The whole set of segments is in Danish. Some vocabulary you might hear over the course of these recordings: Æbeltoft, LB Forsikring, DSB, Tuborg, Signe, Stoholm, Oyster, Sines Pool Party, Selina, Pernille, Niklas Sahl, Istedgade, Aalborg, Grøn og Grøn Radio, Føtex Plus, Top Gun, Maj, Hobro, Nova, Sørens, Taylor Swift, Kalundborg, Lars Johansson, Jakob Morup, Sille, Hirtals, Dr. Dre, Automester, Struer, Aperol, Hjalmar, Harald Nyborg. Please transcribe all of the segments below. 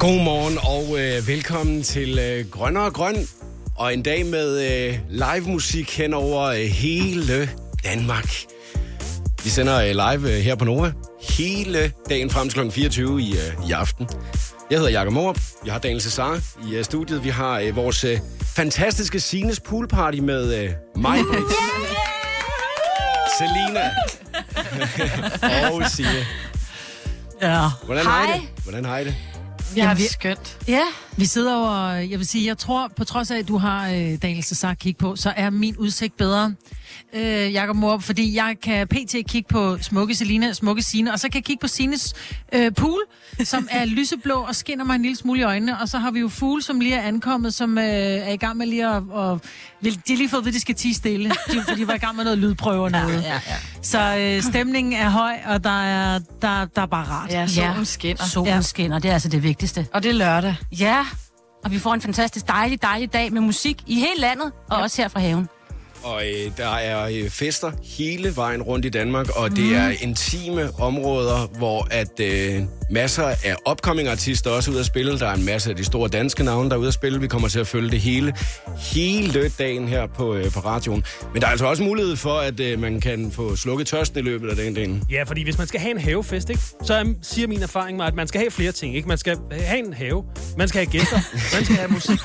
Godmorgen og velkommen til Grønnere og Grøn. Og en dag med live musik hen over hele Danmark. Vi sender live her på Nova hele dagen frem til kl. 24 i aften. Jeg hedder Jakob Morup, jeg har Daniel Cesar i studiet. Vi har vores fantastiske Sines Pool Party med Maj, Selina og Sine. Ja. Hvordan har I det? Ja, det er skønt. Ja. Vi sidder over, jeg vil sige, jeg tror, på trods af, at du har Daniel Cesar at kigge på, så er min udsigt bedre, Jakob Morup, fordi jeg kan pt. Kigge på smukke Selina, smukke Sine, og så kan jeg kigge på Sines pool, som er lyseblå og skinner mig en lille smule i øjnene, og så har vi jo fugle, som lige er ankommet, som er i gang med lige at... De har lige fået ved, at de skal tie stille, for de var i gang med noget lydprøve og noget. Ja. Så stemningen er høj, og der er bare rart. Ja, solen skinner. Det er altså det vigtigste. Og det er lørdag. Ja, og vi får en fantastisk dejlig dag med musik i hele landet, og også her fra haven. Og der er fester hele vejen rundt i Danmark, og det er intime områder, hvor at masser af upcoming artister også er ude at spille. Der er en masse af de store danske navne, der er ude at spille. Vi kommer til at følge det hele dagen her på radioen. Men der er altså også mulighed for, at man kan få slukket tørsten i løbet af den dag. Ja, fordi hvis man skal have en havefest, ikke, så siger min erfaring mig, at man skal have flere ting. Ikke? Man skal have en have, man skal have gæster, man skal have musik,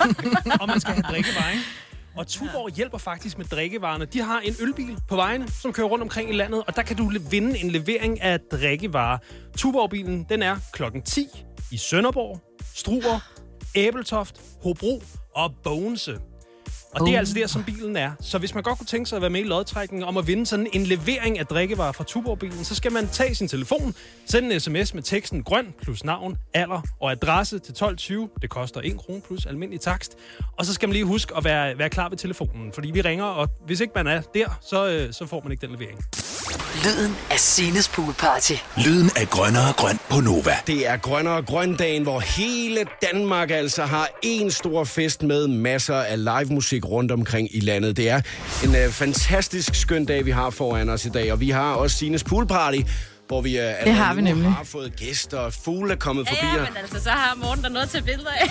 og man skal have drikkevarer. Og Tuborg hjælper faktisk med drikkevarerne. De har en ølbil på vejene, som kører rundt omkring i landet, og der kan du vinde en levering af drikkevarer. Tuborg-bilen, den er klokken 10 i Sønderborg, Struer, Æbeltoft, Hobro og Bogense. Og det er altså der, som bilen er. Så hvis man godt kunne tænke sig at være med i lodtrækningen om at vinde sådan en levering af drikkevarer fra Tuborg-bilen, så skal man tage sin telefon, sende en sms med teksten grøn plus navn, alder og adresse til 12.20. Det koster 1 krone plus almindelig takst. Og så skal man lige huske at være klar ved telefonen, fordi vi ringer, og hvis ikke man er der, så får man ikke den levering. Lyden af Sines Pool Party. Lyden af Grønnere og Grøn på Nova. Det er Grønnere og Grøn-dagen, hvor hele Danmark altså har en stor fest med masser af live musik rundt omkring i landet. Det er en fantastisk skøn dag, vi har foran os i dag, og vi har også Sines Pool Party, hvor vi har fået gæster, og fugle er kommet forbi. Ja, men altså, så har Morten der noget til billeder af.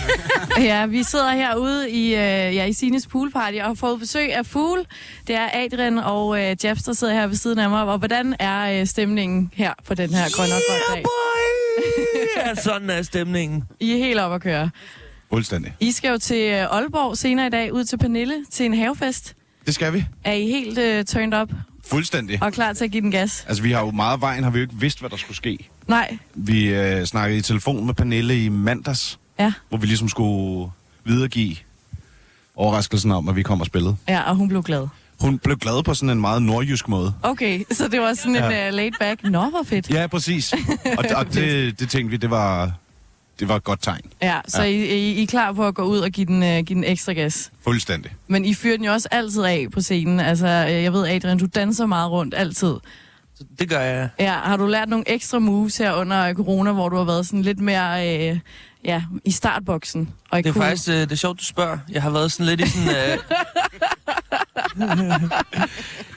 Ja, vi sidder herude i Sines Pool Party og har fået besøg af fugle. Det er Adrian og Jeps, der sidder her ved siden af mig. Og hvordan er stemningen her på den her Grøn og Grøn dag? Ja, sådan er stemningen. I er helt oppe at køre. Fuldstændig. I skal jo til Aalborg senere i dag, ud til Pernille, til en havefest. Det skal vi. Er I helt turned up? Fuldstændig. Og klar til at give den gas. Altså, vi har jo meget vejen, har vi jo ikke vidst, hvad der skulle ske. Nej. Vi snakkede i telefon med Pernille i mandags, hvor vi ligesom skulle videregive overraskelsen om, at vi kom og spillede. Ja, og hun blev glad. Hun blev glad på sådan en meget nordjysk måde. Okay, så det var sådan en laid back. Nå, hvor fedt. Ja, præcis. Og det tænkte vi, det var et godt tegn. Ja, så I er klar på at gå ud og give den ekstra gas? Fuldstændig. Men I fyrer den jo også altid af på scenen. Altså, jeg ved, Adrian, du danser meget rundt altid. Det gør jeg. Ja, har du lært nogle ekstra moves her under corona, hvor du har været sådan lidt mere i startboksen? Og det er faktisk det er sjovt, du spørger. Jeg har været sådan lidt i sådan...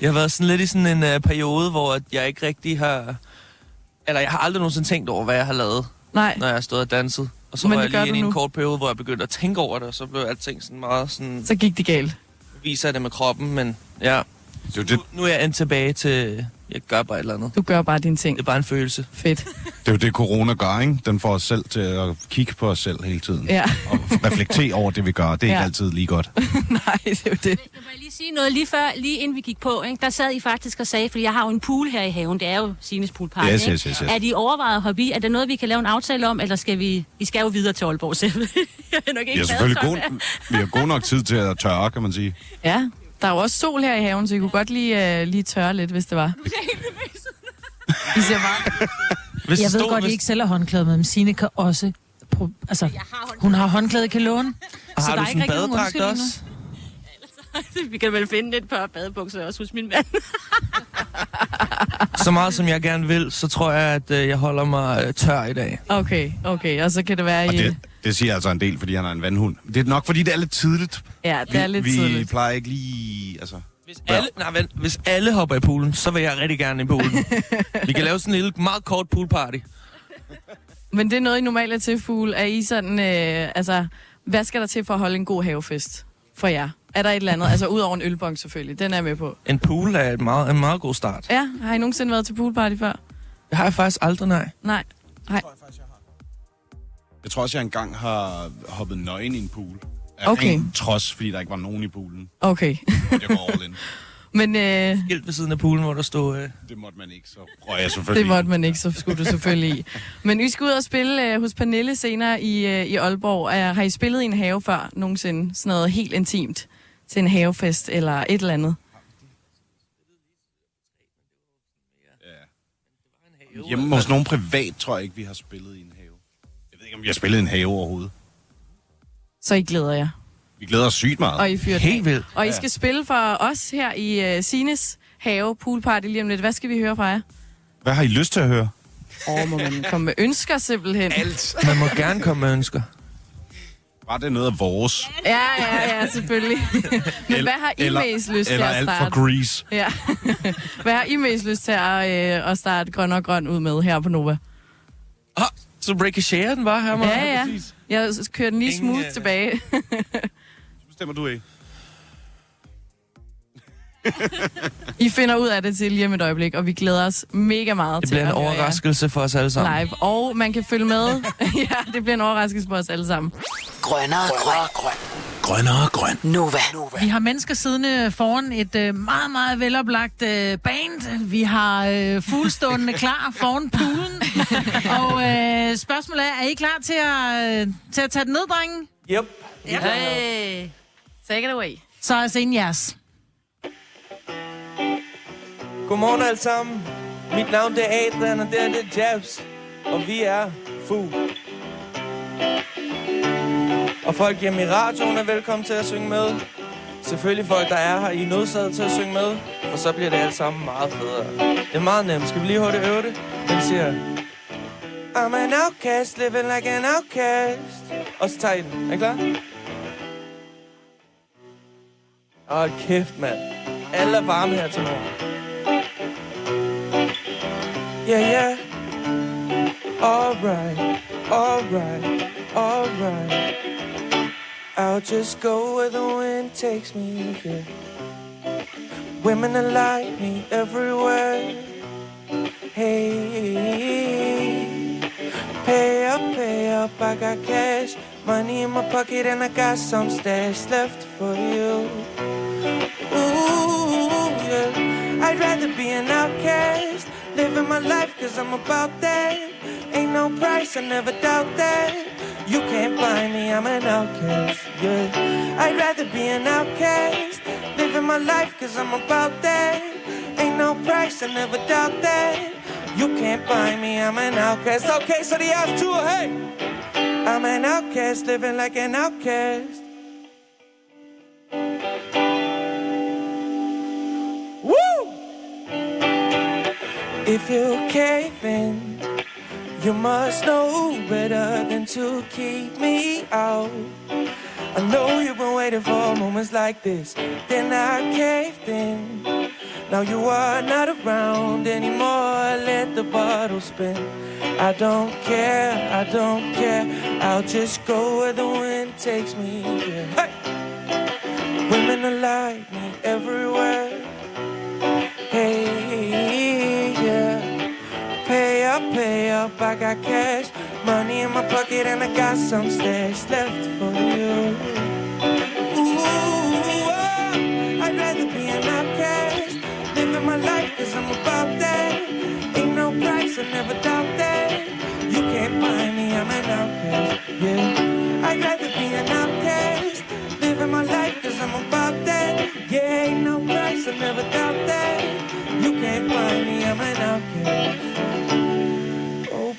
jeg har været sådan lidt i sådan en periode, hvor jeg ikke rigtig har... Eller jeg har aldrig nogensinde tænkt over, hvad jeg har lavet. Nej. Når jeg stod og dansede. Og så var jeg lige i en kort periode, hvor jeg begyndte at tænke over det, og så blev alting sådan meget sådan... Så gik det galt. Viser det med kroppen, men ja. Nu er jeg endt tilbage til... Jeg gør bare et eller andet. Du gør bare dine ting. Det er bare en følelse. Fedt. Det er jo det, corona gør, ikke? Den får os selv til at kigge på os selv hele tiden. Ja. Og reflektere over det, vi gør. Det er ikke altid lige godt. Nej, det er jo det. Jeg må lige sige noget lige før, lige inden vi gik på, ikke? Der sad I faktisk og sagde, fordi jeg har jo en pool her i haven. Det er jo Sines Pool Party, yes, ikke? Yes. Er de overvejet hobby? Er der noget, vi kan lave en aftale om? Eller skal vi... I skal jo videre til Aalborg selv. Jeg er nok ikke vi har god nok tid til at tørre, kan man sige. Ja. Der er jo også sol her i haven, så I kunne godt lige tørre lidt, hvis det var. Du ser helt nervøs. I ser bare... Jeg ved godt, I ikke selv har håndklæde med, men Signe kan også... Hun har håndklæde, kan låne. Og så har du sådan en badedragt også? Vi kan vel finde et par badebukser også hos min mand. Så meget som jeg gerne vil, så tror jeg, at jeg holder mig tør i dag. Okay, og så kan det være... Det siger altså en del, fordi han er en vandhund. Det er nok, fordi det er lidt tidligt. Ja, det er lidt tidligt. Vi plejer ikke lige... Altså, hvis alle hopper i poolen, så vil jeg rigtig gerne i poolen. Vi kan lave sådan en lille, meget kort poolparty. Men det er noget, I normalt er til, fugle. Er I sådan, altså, hvad skal der til for at holde en god havefest for jer? Er der et eller andet? Altså, ud over en ølbong selvfølgelig. Den er jeg med på. En pool er en meget god start. Ja, har I nogensinde været til poolparty før? Det har jeg faktisk aldrig, nej. Nej. Hej. Jeg tror også, jeg engang har hoppet nøgen i en pool. Okay. Trods, fordi der ikke var nogen i poolen. Okay. Jeg var all in. Men skilt ved siden af poolen, hvor der stod... Det måtte man ikke, så prøver jeg selvfølgelig. Det måtte man ikke, så skulle du selvfølgelig i. Men I skal ud og spille hos Pernille senere i Aalborg. Har I spillet i en have før nogensinde? Sådan noget helt intimt til en havefest eller et eller andet? Ja. Hjemme hos nogen privat, tror jeg ikke, vi har spillet i en have. Jeg ved ikke, om vi har spillet i en have overhovedet. Så I glæder jer? Vi glæder os sygt meget. Og I fyrer helt vildt. Og I skal spille for os her i Sines have poolparty lige om lidt. Hvad skal vi høre fra jer? Hvad har I lyst til at høre? Må man komme med ønsker simpelthen? Alt. Man må gerne komme med ønsker. Var det noget af vores? Ja, selvfølgelig. Men hvad har I mest lyst til at starte? Eller alt for Grease. Ja. Hvad har I mest lyst til at starte Grøn og Grøn ud med her på Nova? Så break a share, den var her, Morten. Ja. Præcis. Jeg kører den lige smooth tilbage. Stemmer du af? I finder ud af det til lige om et øjeblik, og vi glæder os mega meget til at høre. Det bliver en overraskelse for os alle sammen. Live, og man kan følge med. Ja, det bliver en overraskelse for os alle sammen. Grønnere og Grøn. Grønnere og Grøn. Nova. Vi har mennesker siddende foran et meget, meget veloplagt band. Vi har fuglestående klar foran poolen. Og spørgsmålet er I klar til at tage den ned, drenge? Yep. Ja. Hey. Take it away. Så er scenen jeres. Godmorgen alle sammen. Mit navn det er Adrian, og det er det Jabs. Og vi er Fugl. Og folk hjemme i radioen er velkommen til at synge med. Selvfølgelig folk, der er her, I er nødsaget til at synge med. Og så bliver det alt sammen meget federe. Det er meget nemt. Skal vi lige hurtigt øve det? Den siger... I'm an outcast, living like an outcast. Og så tager I den. Er I klar? Åh, kæft, mand. Alle er varme her til morgen. Yeah. Alright. I'll just go where the wind takes me, yeah. Women that like me everywhere. Hey, pay up, I got cash. Money in my pocket and I got some stash left for you. Ooh, yeah, I'd rather be an outcast. Living my life cause I'm about that. Ain't no price, I never doubt that. You can't buy me, I'm an outcast, yeah. I'd rather be an outcast. Living my life cause I'm about that. Ain't no price, I never doubt that. You can't buy me, I'm an outcast. Okay, so the ass too, hey! I'm an outcast, living like an outcast. Woo! If you cave in, you must know better than to keep me out. I know you've been waiting for moments like this. Then I caved in. Now you are not around anymore. Let the bottle spin. I don't care. I'll just go where the wind takes me. Yeah. Hey! Women are like me everywhere. Hey, yeah. Pay up, I got cash. Money in my pocket and I got some stash left for you. Ooh, oh, I'd rather be an outcast. Living my life cause I'm about that. Ain't no price, I never doubt that. You can't buy me, I'm an outcast, yeah. I'd rather be an outcast. Living my life cause I'm about that. Yeah, ain't no price, I never doubt that. You can't buy me, I'm an outcast.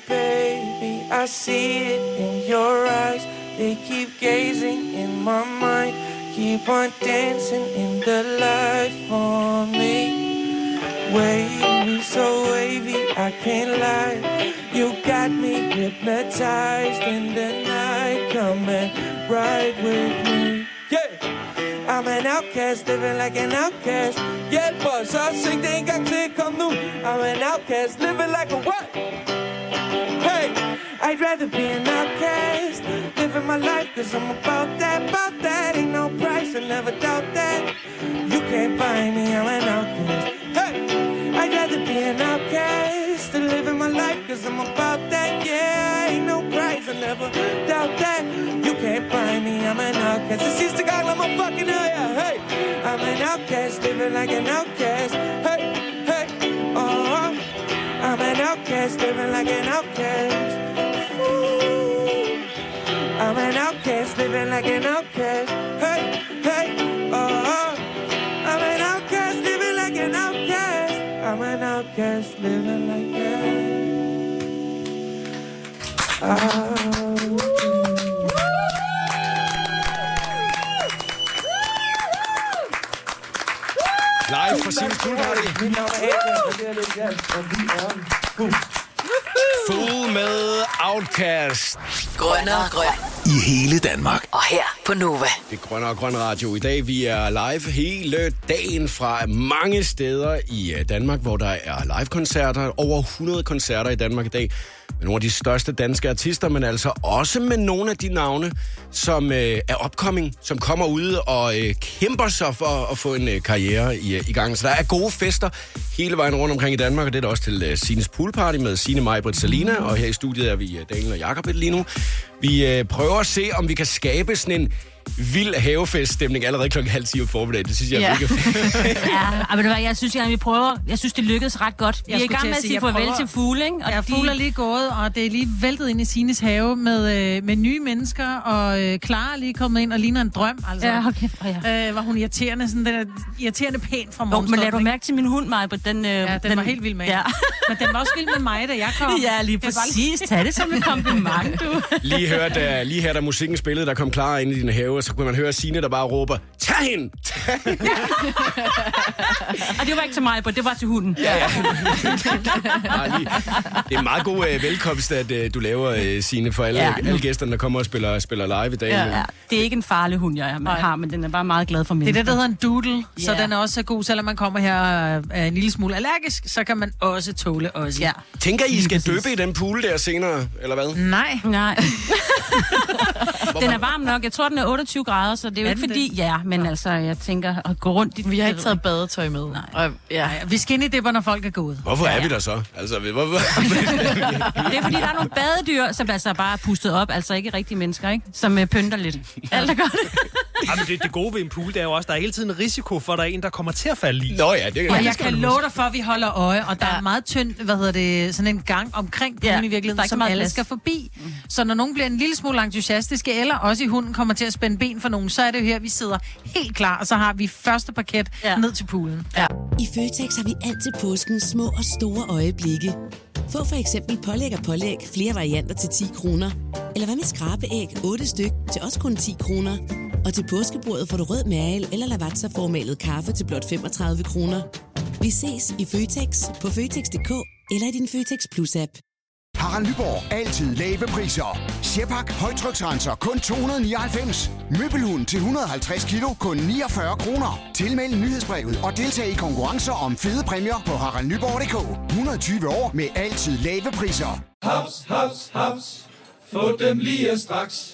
Baby, I see it in your eyes. They keep gazing in my mind. Keep on dancing in the light for me. Wavy, so wavy, I can't lie. You got me hypnotized in the night. Come and ride with me. Yeah, I'm an outcast, living like an outcast. Yeah, but så syng det en gang til, kom nu. I'm an outcast, living like a what? Hey, I'd rather be an outcast, living my life, cause I'm about that, ain't no price, I never doubt that, you can't buy me, I'm an outcast, hey, I'd rather be an outcast, living my life, cause I'm about that, yeah, ain't no price, I never doubt that, you can't buy me, I'm an outcast, it's Istedgade, I'm a fucking hell, yeah, hey, I'm an outcast, living like an outcast, hey, hey, oh, I'm an outcast, living like an outcast, I'm an outcast, living like an outcast. Hey, hey, oh, I'm an outcast, living like an outcast. I'm an outcast, living like an outcast. Live fra Sines Pool Party. Mit navn er Adrian, Fuld med Outcast. Grønne og Grøn. I hele Danmark. Og her på Nova. Det er Grønne og Grøn Radio i dag. Vi er live hele dagen fra mange steder i Danmark, hvor der er live-koncerter. Over 100 koncerter i Danmark i dag. Med nogle af de største danske artister, men altså også med nogle af de navne, som er opkoming, som kommer ud og kæmper sig for at få en karriere i gang. Så der er gode fester hele vejen rundt omkring i Danmark, og det er der også til Sines Pool Party med Sine, Maj, Selina, og her i studiet er vi Daniel og Jakob lige nu. Vi prøver at se, om vi kan skabe sådan en vild havefeststemning allerede klokken 9:30 om formiddagen. Det synes jeg er virkelig fedt. Ja, men jeg synes, at vi prøver. Jeg synes, det lykkedes ret godt. Vi er i gang med at sige farvel til fugle, ikke? Og ja, fugle er lige gået, og det er lige væltet ind i Sines have med nye mennesker, og Clara er lige kommet ind og ligner en drøm. Altså. Ja, okay. Var hun irriterende, sådan den irriterende pæn fra morgenstunden. Men lad du mærke til min hund, Maj, den var helt vild med. Ja. Men den var også vild med mig, da jeg kom. Ja, lige præcis. Tag det som et kompliment, du. Lige her, da musikken spillede, der kom Clara ind i din have, og så kunne man høre Sine, der bare råber, tag hende! Tag hende! Og det var ikke til mig, det var til hunden. Ja. Det er en meget god velkomst, at du laver, Sine, for alle gæsterne, der kommer og spiller live i dag. Ja. Det er ikke en farlig hund, jeg har, men den er bare meget glad for mig. Det er det, der hedder en doodle, så den er også god, selvom man kommer her en lille smule allergisk, så kan man også tåle os. Ja. Tænker I skal døbe i den pool der senere, eller hvad? Nej. Den er varm nok. Jeg tror, den er 28 grader, så det er jo ikke fordi... Det? Ja, men altså, jeg tænker at gå rundt... Vi har ikke taget badetøj med. Nej. Og, vi skal ind i dipper, når folk er gået. Hvorfor er vi der så? Altså, hvorfor? Det er fordi, der er nogle badedyr, som altså bare er pustet op. Altså ikke rigtige mennesker, ikke? Som pynter lidt. Alt er godt. Jamen, det gode ved en pool, det er jo også, der er hele tiden en risiko for, at der er en, der kommer til at falde i. Nå ja, det er... Og jeg kan love dig for, at vi holder øje, og der er meget tynd, sådan en gang omkring poolen i virkeligheden, som alle skal forbi. Så når nogen bliver en lille smule entusiastiske, eller også i hunden kommer til at spænde ben for nogen, så er det jo her, vi sidder helt klar, og så har vi første parket ned til poolen. Ja. I Føtex har vi altid påskens små og store øjeblikke. Få for eksempel pålæg flere varianter til 10 kroner. Eller hvad med skrabeæg, 8 styk til også kun 10 kroner. Og til påskebordet får du rød mal eller lavatserformalet kaffe til blot 35 kroner. Vi ses i Føtex på Føtex.dk eller i din Føtex Plus-app. Harald Nyborg. Altid lave priser. Sjehpak højtryksrenser kun 299. Møbelhund til 150 kilo kun 49 kroner. Tilmeld nyhedsbrevet og deltag i konkurrencer om fede præmier på haraldnyborg.dk. 120 år med altid lave priser. Haps, haps, haps. Få dem lige straks.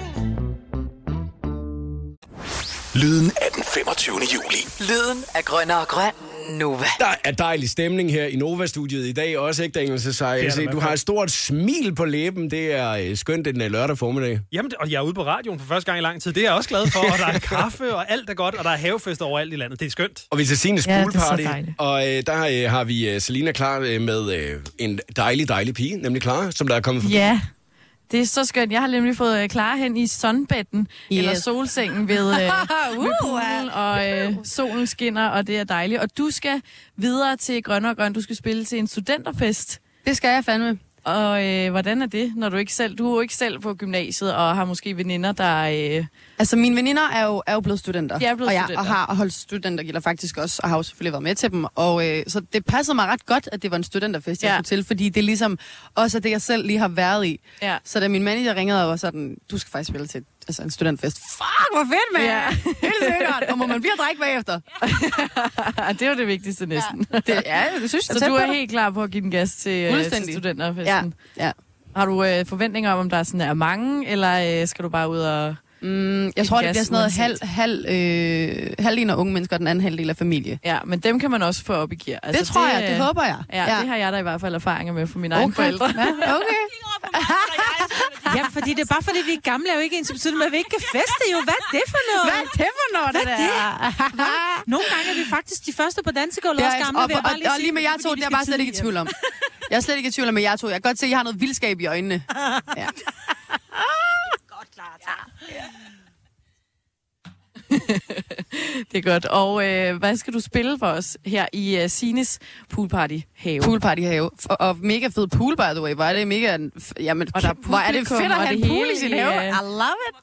Lyden af den 25. juli. Lyden af Grønne og Grøn. Nova. Der er dejlig stemning her i Nova-studiet i dag. Også ikke, Daniel Cesar. Jeg ser, du har et stort smil på læben. Det er skønt den lørdag formiddag. Jamen, og jeg er ude på radioen for første gang i lang tid. Det er jeg også glad for. Og der er kaffe, og alt er godt. Og der er havefester overalt i landet. Det er skønt. Og vi til Sines Pool Party. Og der har vi Selina klar med en dejlig, dejlig pige. Nemlig Clara, som der er kommet forbi. Ja. Det er så skønt. Jeg har nemlig fået Clara hen i sunbedden, eller solsengen ved poolen, og solen skinner, og det er dejligt. Og du skal videre til Grøn og Grøn. Du skal spille til en studenterfest. Det skal jeg fandme. Og hvordan er det, når du er jo ikke selv på gymnasiet og har måske veninder, der... Altså mine veninder er jo blevet studenter. De er blevet studenter. Og har holdt studentergilder faktisk også, og har jo selvfølgelig været med til dem. Og så det passede mig ret godt, at det var en studenterfest, jeg skulle til, fordi det ligesom også er det, jeg selv lige har været i. Ja. Så da min manager ringede og var sådan, du skal faktisk spille til altså en studentfest. Fuck, hvor fedt, mand! Ja. Helt sikkert. Og må man blive at drikke bagefter? Det var det vigtigste næsten. Ja, det synes jeg. Så du er helt klar på at give den gas til studenterfesten? Ja. Har du forventninger om der er sådan er mange, eller skal du bare ud og... jeg tror, det bliver sådan noget halvdelen af unge mennesker, og den anden halvdel af familie. Ja, men dem kan man også få op i gear. Altså, det tror jeg, det håber jeg. Ja, det har jeg da i hvert fald erfaringer med fra mine egne forældre. Ja, okay. Ja, fordi det er bare fordi, vi er gamle, er jo ikke ens betydende med, at vi ikke kan feste jo. Hvad er det for noget? Hvad er det for noget, det der? Nogle gange er vi faktisk de første på dansegulvet også gamle. Og lige med jer to, det er bare slet ikke i tvivl om. Jeg er slet ikke i tvivl om jer to. Jeg kan godt se, at I har noget vildskab i øjnene. Ja. Ja. Det er godt. Og hvad skal du spille for os her i Sines Pool Party Have? Pool Party Have. Og mega fed pool, by the way. Hvor er det mega... Jamen, hvor er det fedt at have en pool i sin have. I love it.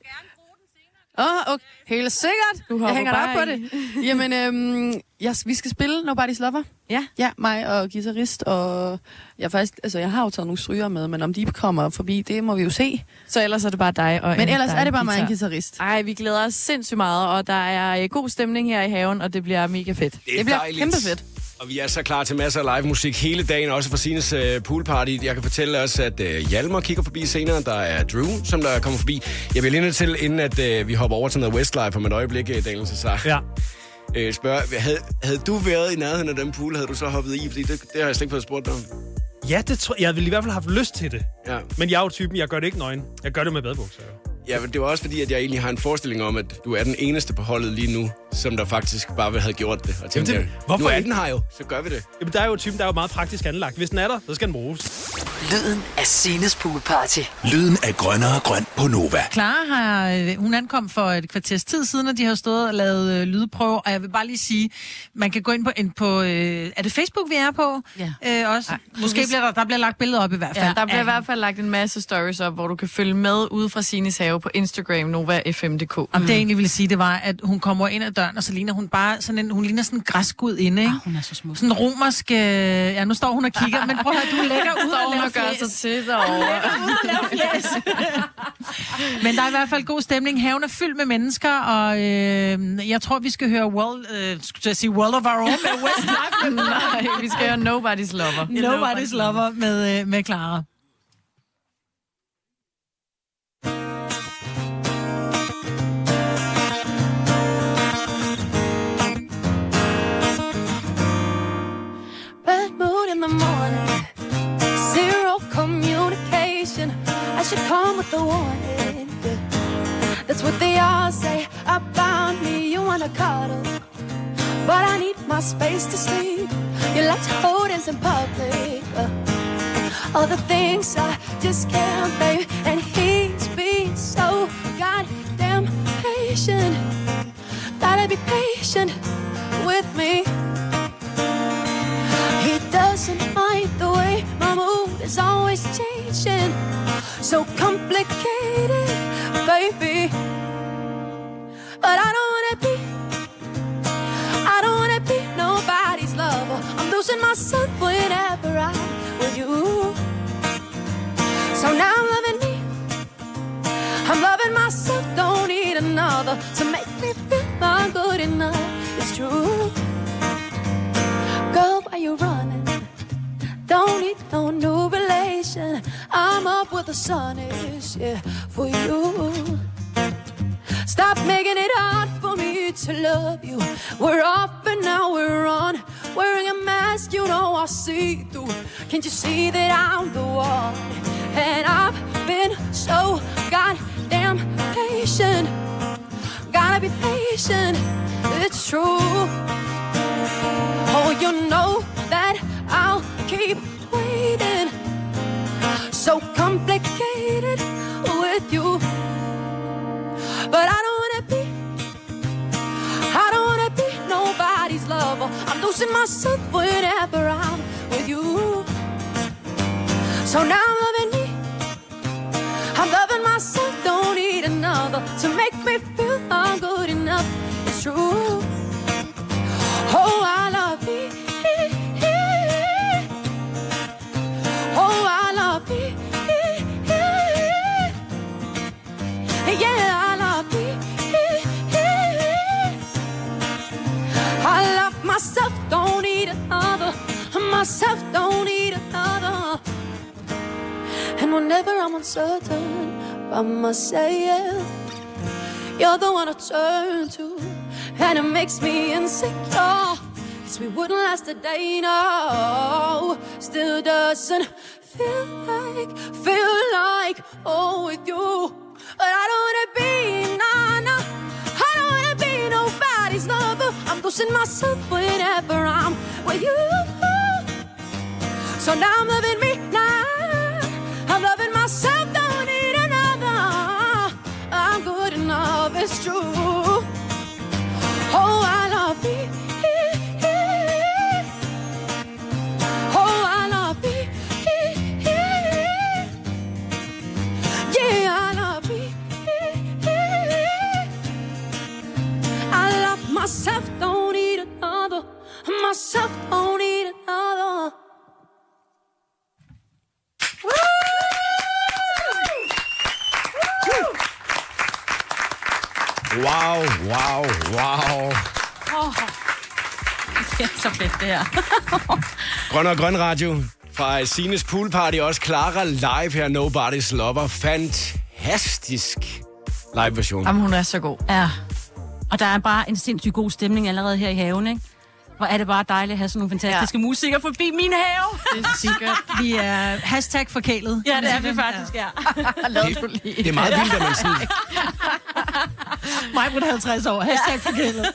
Åh, okay. Helt sikkert. Jeg hænger dig op på det. Jamen, vi skal spille Nobody's Lover. Ja. Ja, mig og guitarist, og jeg har jo taget nogle stryger med, men om de kommer forbi, det må vi jo se. Så ellers er det bare dig og men ellers er det bare mig og en guitarist. Ej, vi glæder os sindssygt meget, og der er god stemning her i haven, og det bliver mega fedt. Det bliver dejligt. Kæmpe fedt. Og vi er så klar til masser af live musik hele dagen, også for Sines Pool Party. Jeg kan fortælle os, at Hjalmar kigger forbi senere. Der er Drew, som der kommer forbi. Jeg vil lige nødt til, inden at vi hopper over til noget Westlife om et øjeblik, Daniel Cesar. Ja. Spørg, havde du været i nærheden af den pool, havde du så hoppet i? Fordi det har jeg slet ikke fået spurgt dig om. Ja, det tror jeg. Jeg ville i hvert fald have haft lyst til det. Ja. Men jeg er jo typen, jeg gør det ikke nøgen. Jeg gør det med badebukser. Ja, det var også fordi, at jeg egentlig har en forestilling om, at du er den eneste på holdet lige nu, som der faktisk bare havde gjort det. Og tænkte, hvorfor er den her jo? Så gør vi det. Jamen, der er jo typen, der er jo meget praktisk anlagt. Hvis den er der, så skal den bruges. Lyden af Sines Pool Party. Lyden af Grønnere og Grøn på Nova. Clara hun ankom for et kvarters tid siden, og de har stået og lavet lydprøve. Og jeg vil bare lige sige, man kan gå ind på er det Facebook, vi er på? Ja. Også. Ej, måske bliver der bliver lagt billeder op i hvert fald. Ja, der bliver i hvert fald lagt en masse stories op, hvor du kan følge med ude fra Sines have på Instagram, NovaFM.dk. Om det jeg egentlig ville sige, det var, at hun kommer ind ad døren, og så ligner hun bare sådan hun ligner sådan en græsgud inde, ikke? Hun er så smuk. Sådan romersk... ja, nu står hun og kigger, men prøv at høre, du lægger ud og laver fjes. Men der er i hvert fald god stemning. Haven er fyldt med mennesker, og jeg tror, vi skal høre World of Our Own med Westlife. Nej, vi skal høre Nobody's Lover. Nobody's Lover med Clara. In the morning, zero communication. I should come with a warning. That's what they all say about me. You wanna cuddle, but I need my space to sleep. You like to hold hands in public. All the things I just can't, babe. And he's been so goddamn patient. Gotta be patient with me. Doesn't mind the way my mood is always changing. So complicated, baby. But I don't wanna be nobody's lover. I'm losing myself whenever I'm with you. So now I'm loving myself, don't need another to make me feel I'm good enough, it's true. Girl, why you running? Don't need no new relation. I'm up where the sun is, yeah, for you. Stop making it hard for me to love you. We're up and now we're on. Wearing a mask, you know I see through. Can't you see that I'm the one? And I've been so goddamn patient. Gotta be patient, it's true. Oh, you know that I'll keep waiting. So complicated with you. But I don't wanna be nobody's lover. I'm losing myself whenever I'm with you. So now I'm loving me, I'm loving myself, don't need another to make me feel I'm good enough. It's true, oh I love me, oh I love me, yeah I love me, I love myself, don't need another, myself don't need another. And whenever I'm uncertain by myself, you're the one I turn to, and it makes me insecure. Cause we wouldn't last a day, no. Still doesn't feel like, oh, with you. But I don't wanna be, nah, I don't wanna be nobody's lover. I'm losing myself whenever I'm with you. So now I'm loving me, I'm loving myself, don't need another. I'm good enough, it's true. Oh, I love me. Oh, I love me. Yeah, I love me. I love myself, don't need another. Myself, don't need another. Wow. Det er så fedt, det her. Grøn og Grøn Radio fra Sines Pool Party. Også Clara live her, Nobody's Lover. Fantastisk live version. Jamen, hun er så god. Ja. Og der er bare en sindssygt god stemning allerede her i haven, ikke? Hvor er det bare dejligt at have sådan nogle fantastiske musikere forbi min have. Det er sikkert. Vi er #forkælet. Ja, det er vi faktisk, Det er meget vildt, at man sådan... Mig på 50 år. #forkælet.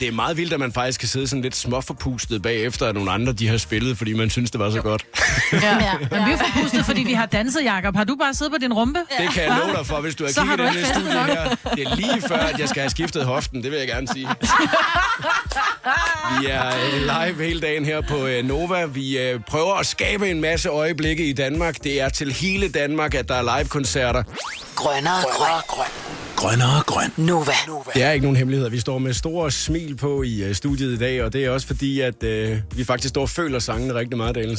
Det er meget vildt, at man faktisk kan sidde sådan lidt småforpustet bagefter, at nogle andre de har spillet, fordi man synes, det var så godt. Men vi er forpustet, fordi vi har danset, Jakob. Har du bare siddet på din rumpe? Det kan jeg love dig for, hvis du har så kigget i den studie her. Det er lige før, at jeg skal have skiftet hoften. Det vil jeg gerne sige. Vi er live hele dagen her på Nova. Vi prøver at skabe en masse øjeblikke i Danmark. Det er til hele Danmark, at der er live-koncerter. Grønnere og grøn. Nova. Det er ikke nogen hemmeligheder. Vi står med store smil på i studiet i dag, og det er også fordi, at vi faktisk står og føler sangene rigtig meget, Daniel.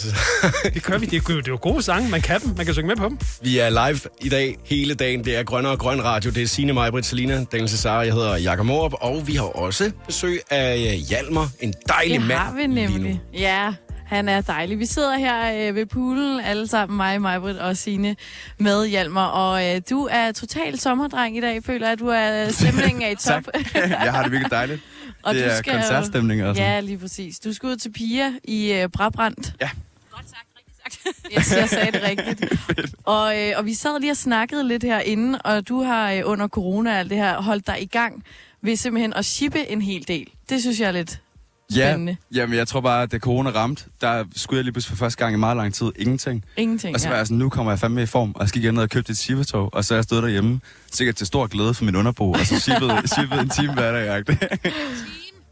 Det gør vi. Det er jo gode sange. Man kan dem. Man kan synge med på dem. Vi er live i dag hele dagen. Det er Grønnere og Grøn Radio. Det er Sine, Maj, Selina, Daniel Cesar. Jeg hedder Jakob Morup, og vi har også besøg af Hjalmar. En dejlig mand. Det har vi nemlig. Ja. Han er dejlig. Vi sidder her ved poolen, alle sammen, mig, Majbrit og Sine med Hjalmar. Og du er total sommerdreng i dag, føler at du er stemningen er i top. Jeg har det virkelig dejligt. Og det er koncertstemning også. Ja, lige præcis. Du skal ud til piger i Brabrand. Ja. Godt sagt, rigtigt sagt. Jeg sagde det rigtigt. Og vi sad lige og snakkede lidt herinde, og du har under corona alt det her holdt dig i gang ved simpelthen at shippe en hel del. Det synes jeg er lidt... Spændende. Ja, men jeg tror bare, at da corona ramte, der skulle jeg lige pludselig for første gang i meget lang tid ingenting. Og så var jeg sådan, nu kommer jeg fandme i form, og så gik jeg ned og købte et shippetog, og så er jeg stået derhjemme, sikkert til stor glæde for min underbo, og så shippede en time hver dag.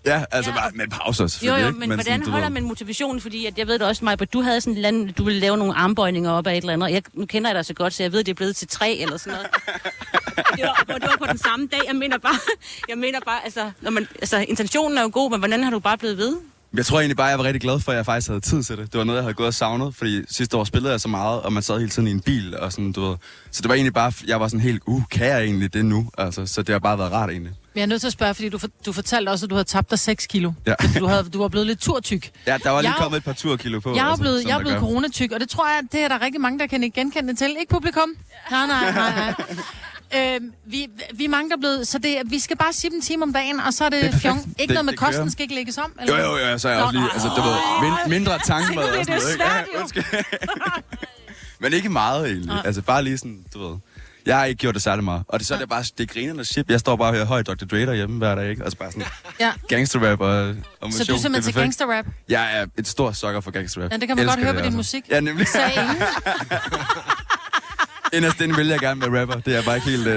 Ja, altså bare med pauser selvfølgelig. Jo, men hvordan sådan, holder man motivationen? Fordi at jeg ved det også, Maja, at du havde sådan et eller andet, du ville lave nogle armbøjninger op af et eller andet. Nu kender jeg dig så godt, så jeg ved, at det er blevet til 3 eller sådan noget. Det var på den samme dag. Jeg mener bare, altså, når man, altså, intentionen er jo god, men hvordan har du bare blevet ved? Jeg tror egentlig bare, jeg var rigtig glad for, at jeg faktisk havde tid til det. Det var noget, jeg havde gået og savnet, fordi sidste år spillede jeg så meget, og man sad hele tiden i en bil og sådan, du ved. Så det var egentlig bare, jeg var sådan helt, kan jeg egentlig det nu? Altså, så det har bare været rart egentlig. Jeg er nødt til at spørge, fordi du fortalte også, at du havde tabt dig 6 kilo. Ja. Du var blevet lidt turtyk. Ja, der var lige kommet et par turkilo på. Jeg er blevet coronatyk, og det tror jeg, det er der rigtig mange, der kan ikke genkende til. Ikke publikum? Nej. Vi mangler blevet, så det, vi skal bare sige en time om dagen, og så er det fjong. Ikke noget med kosten, skal ikke lægges om? Eller? Jo, så er jeg også lige, altså det var mindre tankemad og sådan noget. Det er svært, men ikke meget egentlig, altså bare lige sådan, du ved. Jeg har ikke gjort det særlig meget. Og det så er det bare, det grinerne ship. Jeg står bare og hører høj Dr. Dre derhjemme hver dag, ikke? Altså bare sådan gangsterrap og så du er simpelthen til gangsterrap? Jeg er et stort sukker for gangsterrap. Ja, det kan man godt høre på din musik. Ja, nemlig. Inderst inden vil jeg gerne være rapper. Det er bare ikke helt...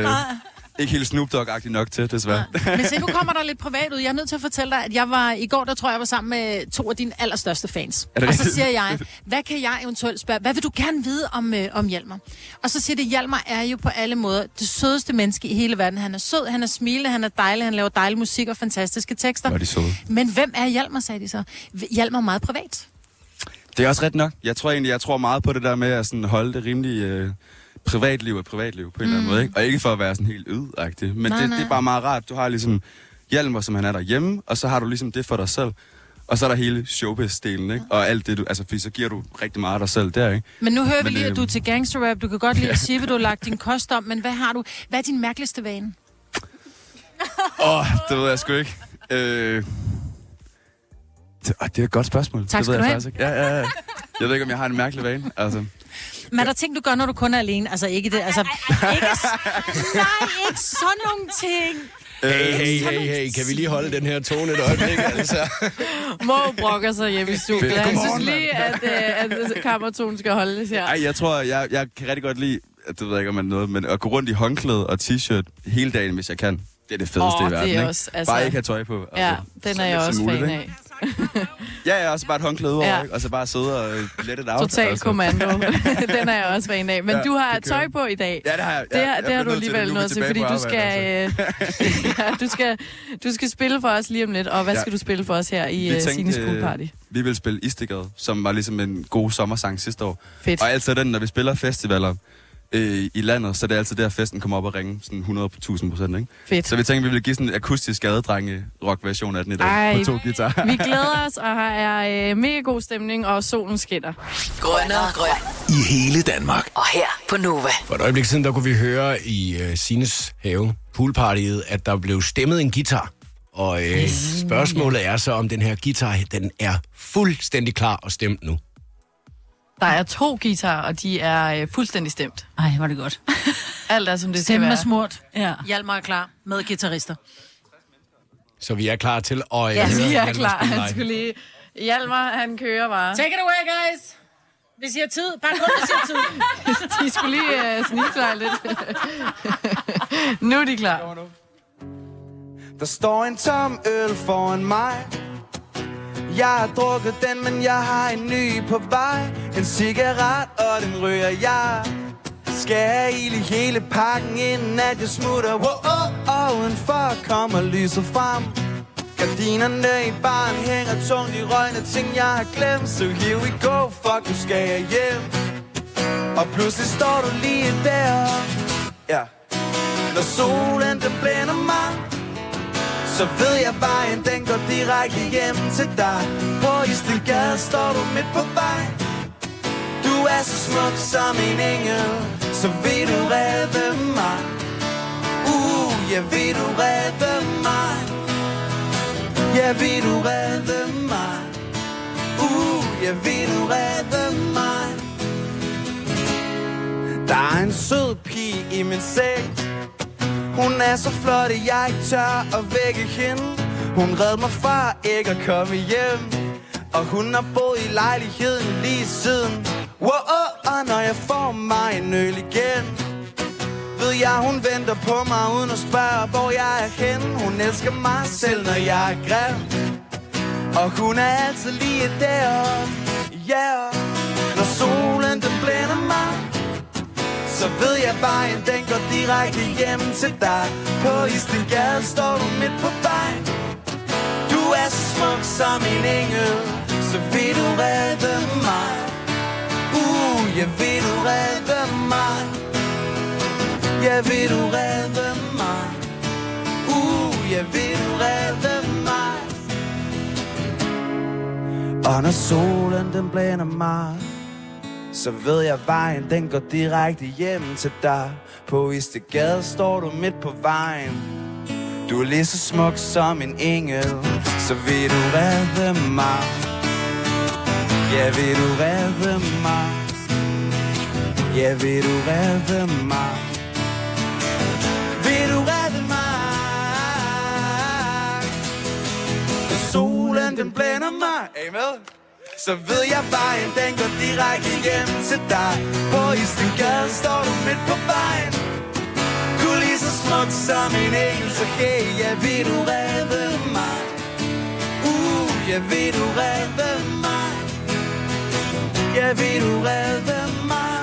Ikke helt Snoop Dogg-agtigt nok til, desværre. Ja. Men se, nu kommer der lidt privat ud. Jeg er nødt til at fortælle dig, at jeg var i går, der tror jeg, var sammen med to af dine allerstørste fans. Og så siger jeg, hvad kan jeg eventuelt spørge? Hvad vil du gerne vide om Hjalmar? Og så siger det, Hjalmar er jo på alle måder det sødeste menneske i hele verden. Han er sød, han er smilende, han er dejlig, han laver dejlig musik og fantastiske tekster. Var de søde. Men hvem er Hjalmar, sagde de så? Hjalmar er meget privat. Det er også ret nok. Jeg tror meget på det der med at sådan holde det rimelig... privatliv på en eller anden måde, ikke? Og ikke for at være sådan helt ødagtig, men det er bare meget rart. Du har ligesom Hjalmar, som han er derhjemme, og så har du ligesom det for dig selv. Og så er der hele showbiz-delen, ikke? Og alt det, du... Altså, så giver du rigtig meget af dig selv der, ikke? Men nu hører vi lige, at du er til gangsterrap. Du kan godt lide at sige, at du har lagt din kost om, men hvad er din mærkeligste vane? Det ved jeg sgu ikke. Det er et godt spørgsmål. Tak skal du have. Ja. Jeg ved ikke, om jeg har en mærkelig vane, altså... Men er der ting, du gør, når du kun er alene? Altså ikke det, altså... Ikke sådan nogle ting. Hey, kan vi lige holde den her tone et øjeblik, altså? Mor brokker sig hjemme i studiet. Jeg synes lige, at kammertonen skal holdes her. Ej, jeg tror, jeg kan rigtig godt lide, det ved jeg ikke, om man noget, men at gå rundt i håndklæde og t-shirt hele dagen, hvis jeg kan. Det er det fedeste i verden, ikke? Også, altså... Bare ikke have tøj på. Altså, ja, den er jeg også fan af. Ja, også bare et håndklæde over, ja. Ikke? Og så bare sidde og lette det af. Total kommando. Den er jeg også fan af. Men ja, du har tøj på i dag. Ja, det har jeg. Det har du alligevel noget til, fordi du skal, du skal spille for os lige om lidt. Og hvad skal du spille for os her i Sines Pool Party? Vi vil spille Istedgade, som var ligesom en god sommersang sidste år. Fedt. Og altid den, når vi spiller festivaler i landet, så det er altid der, festen kommer op og ringe sådan 100.000%, ikke? Fedt. Så vi tænker, vi vil give sådan en akustisk gadedrenge-rock-version af den i dag. Ej, på 2 guitarer. Vi glæder os, og her er mega god stemning, og solen skinner. Grønnere og Grøn. I hele Danmark. Og her på Nova. For et øjeblik siden, der kunne vi høre i Sines have, poolpartiet, at der blev stemmet en guitar. Og spørgsmålet er så, om den her guitar, den er fuldstændig klar og stemt nu. Der er 2 guitarer, og de er fuldstændig stemt. Ej, var det godt. Alt er, som det skal være. Stemmer smurt. Ja. Hjalmar er klar med guitarister. Så vi er klar til at... Ja, vi er klar. Han skulle lige... Hjalmar, han kører bare. Take it away, guys! Vi siger tid. Bare kun, vi siger tid. De skulle lige snigklare lidt. Nu er de klar. Der står en tom øl foran mig. Jeg har drukket den, men jeg har en ny på vej. En cigaret, og den ryger jeg. Skal have ild i hele pakken, inden at jeg smutter. Og udenfor kommer lyset frem. Gardinerne i baren hænger tungt i røgen af ting, jeg har glemt. So here we go, fuck, nu skal jeg hjem. Og pludselig står du lige der. Ja. Når solen, den blænder mig, så ved jeg vejen, den går direkte hjem til dig. På Istedgade står du midt på vej. Du er så smuk som en engel, så vil du redde mig. Ja, vil du redde mig. Ja, vil du redde mig. Ja, vil du redde mig. Der er en sød pige i min seng. Hun er så flot, at jeg ikke tør at vække hende. Hun redde mig fra ikke at komme hjem. Og hun har boet i lejligheden lige siden. Og når jeg får mig en øl igen, ved jeg, hun venter på mig uden at spørge, hvor jeg er henne. Hun elsker mig selv, når jeg er grim. Og hun er altid lige deroppe, yeah. Når solen, den blænder mig, så ved jeg bare, at den går direkte hjem til dig. På Istedgade står du midt på vej. Du er så smuk som en engel, så vil du redde mig. Ja, vil du redde mig. Ja, vil du redde mig. Ja, vil du redde mig. Og når solen, den blænder mig, så ved jeg vejen, den går direkte hjem til dig. På Istedgade står du midt på vejen. Du er lige så smuk som en engel, så vil du redde mig. Ja, vil du redde mig. Ja, vil du redde mig. Vil du redde mig. Solen, den blænder mig. Er I med? Så ved jeg vejen, den går direkte hjem til dig. På Istedgade står du midt på vejen. Kulisser smuk som en engel, så hey, jeg vil du redde mig. Jeg vil du redde mig. Jeg vil du redde mig.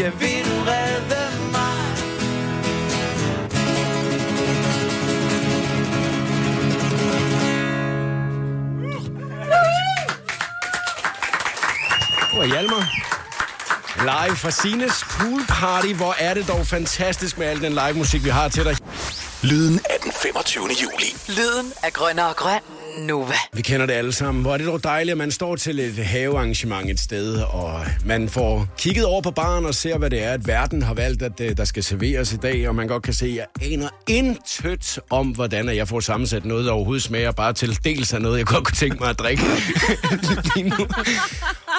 Jeg vil du redde mig. Hjalmar. Live fra Sines Pool Party. Hvor er det dog fantastisk med al den live musik, vi har til dig. Lyden af den 25. juli. Lyden af Grønnere og Grøn. Nova. Vi kender det alle sammen. Hvor er det dog dejligt, at man står til et havearrangement et sted, og man får kigget over på baren og ser, hvad det er, at verden har valgt, at der skal serveres i dag, og man godt kan se, at jeg aner intet om, hvordan jeg får sammensat noget, der overhovedet smager, bare til dels af noget, jeg godt kunne tænke mig at drikke lige nu.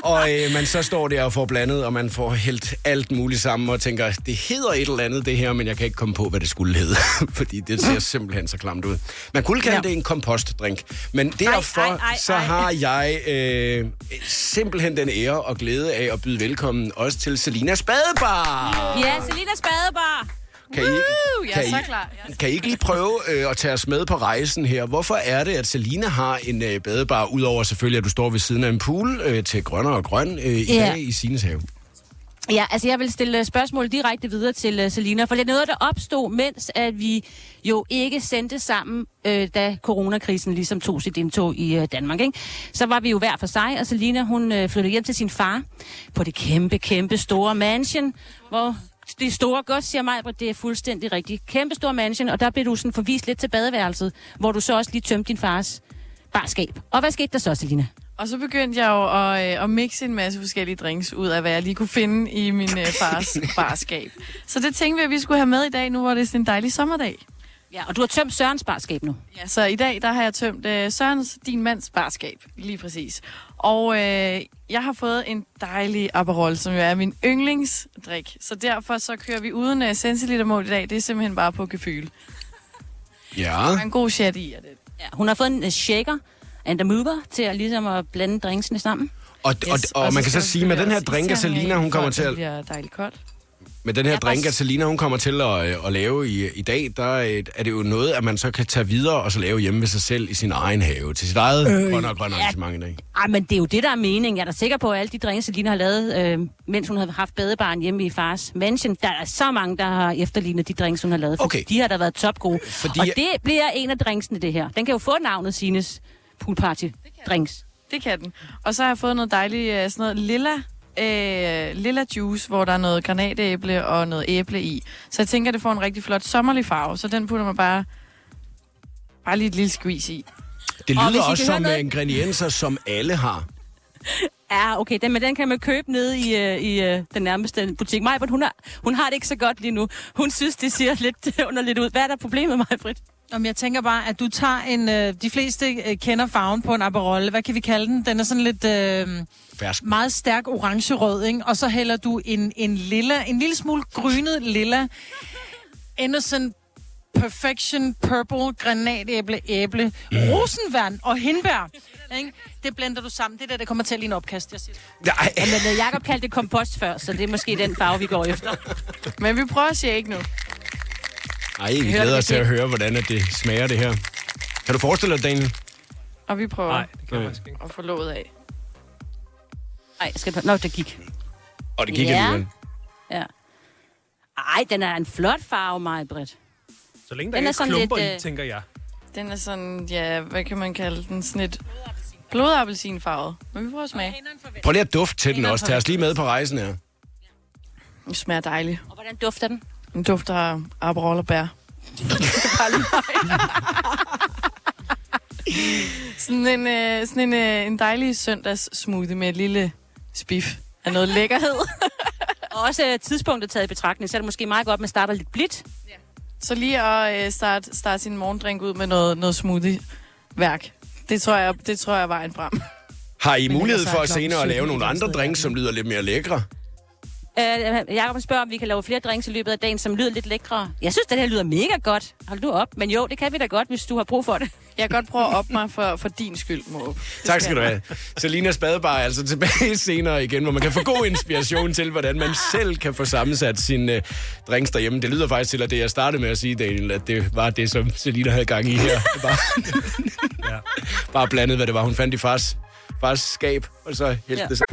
Og man så står der og får blandet, og man får hældt alt muligt sammen, og tænker, det hedder et eller andet det her, men jeg kan ikke komme på, hvad det skulle hedde, fordi det ser simpelthen så klamt ud. Man kunne kalde det en kompostdrink. Men derfor så har jeg simpelthen den ære og glæde af at byde velkommen også til Selinas Badebar. Ja, Selinas Badebar. Kan I ikke lige prøve at tage os med på rejsen her? Hvorfor er det, at Selina har en badebar, udover selvfølgelig, at du står ved siden af en pool til Grønnere og Grøn i dag i Sines have? Ja, altså jeg vil stille spørgsmål direkte videre til Selina, for det er noget, der opstod, mens at vi jo ikke sendte sammen, da coronakrisen ligesom tog sit indtog i Danmark, ikke? Så var vi jo hver for sig, og Selina hun flyttede hjem til sin far på det kæmpe, kæmpe store mansion, hvor det store godt, siger mig, at det er fuldstændig rigtigt. Kæmpe store mansion, og der blev du sådan forvist lidt til badeværelset, hvor du så også lige tømte din fars barskab. Og hvad skete der så, Selina? Og så begyndte jeg jo at mixe en masse forskellige drinks ud af, hvad jeg lige kunne finde i min fars barskab. Så det tænkte vi, at vi skulle have med i dag, nu hvor det er sådan en dejlig sommerdag. Ja, og du har tømt Sørens barskab nu. Ja, så i dag der har jeg tømt Sørens, din mands barskab, lige præcis. Og jeg har fået en dejlig Aperol, som jo er min yndlingsdrik. Så derfor så kører vi uden centilitermål i dag. Det er simpelthen bare på gefyl. Ja. Der er en god chat i det. Ja, hun har fået en shaker and a mover til at, ligesom at blande drinksene sammen. Og man kan så sige, med den her drink, at Selina, hun kommer til at... Med den her drink, at Selina, hun kommer til at lave i dag, der er det jo noget, at man så kan tage videre og så lave hjemme ved sig selv i sin egen have. Til sit eget grønne og grønne arrangement i dag. Ej, men det er jo det, der er meningen. Jeg er da sikker på, at alle de drinks, Selina har lavet, mens hun har haft badebaren hjemme i fars mansion, der er så mange, der har efterlignet de drinks, hun har lavet. Okay. De har da været topgode. Fordi... Og det bliver en af drinksene, det her. Den kan jo få navnet Sines Pool Party drinks. Det kan den. Og så har jeg fået noget dejligt sådan noget lilla juice, hvor der er noget granatæble og noget æble i. Så jeg tænker, det får en rigtig flot sommerlig farve, så den putter man bare lige et lille squeeze i. Det lyder også som ingredienser, som alle har. Ja, okay, men den kan man købe nede i den nærmeste butik. Maj, hun har det ikke så godt lige nu. Hun synes, det ser lidt underligt ud. Hvad er der problemet, Maj-Britt? Om jeg tænker bare, at du tager en... de fleste kender farven på en Aperol. Hvad kan vi kalde den? Den er sådan lidt... meget stærk orange-rød, ikke? Og så hælder du en lille smule grynet lilla. Innocent Perfection Purple granatæble, rosenvand og hindbær. Ikke? Det blender du sammen. Det der, det kommer til at ligne opkast, jeg siger. Nej. Men Jakob kaldte det kompost før, så det er måske den farve, vi går efter. Men vi prøver at shake nu. Ej, vi glæder os til at høre, hvordan det smager, det her. Kan du forestille dig, Daniel? Og vi prøver at få låget af. Ej, det gik. Og det gik alligevel. Ja. Ej, den er en flot farve, Maj-Britt. Så længe der ikke klumper lidt, i, tænker jeg. Den er sådan, ja, hvad kan man kalde den? Sådan et blodappelsinfarvet. Men vi prøver at smage. Prøv lige at dufte til den også. Tag os lige med på rejsen her. Den smager dejligt. Og hvordan dufter den? Den dufter Aperol og bær. sådan en dejlig søndags smoothie med et lille spif af noget lækkerhed. Og også tidspunktet taget i betragtning, så er det måske meget godt, man starter lidt blidt. Ja. Så lige at starte sin morgendrink ud med noget smoothie-værk. Det tror jeg er vejen frem. Har I mulighed for at senere at lave nogle andre drinks, som lyder lidt mere lækre? Jakob spørger, om vi kan lave flere drinks i løbet af dagen, som lyder lidt lækre. Jeg synes, det her lyder mega godt. Hold nu op. Men jo, det kan vi da godt, hvis du har brug for det. Jeg kan godt prøve at op mig for din skyld, Morup. Tak skal du have. Selinas badebar er altså tilbage senere igen, hvor man kan få god inspiration til, hvordan man selv kan få sammensat sine drinks derhjemme. Det lyder faktisk til, at det jeg startede med at sige, Daniel, at det var det, som Selina havde gang i her. Bare blandet, hvad det var. Hun fandt i fars skab, og så hældte det sig.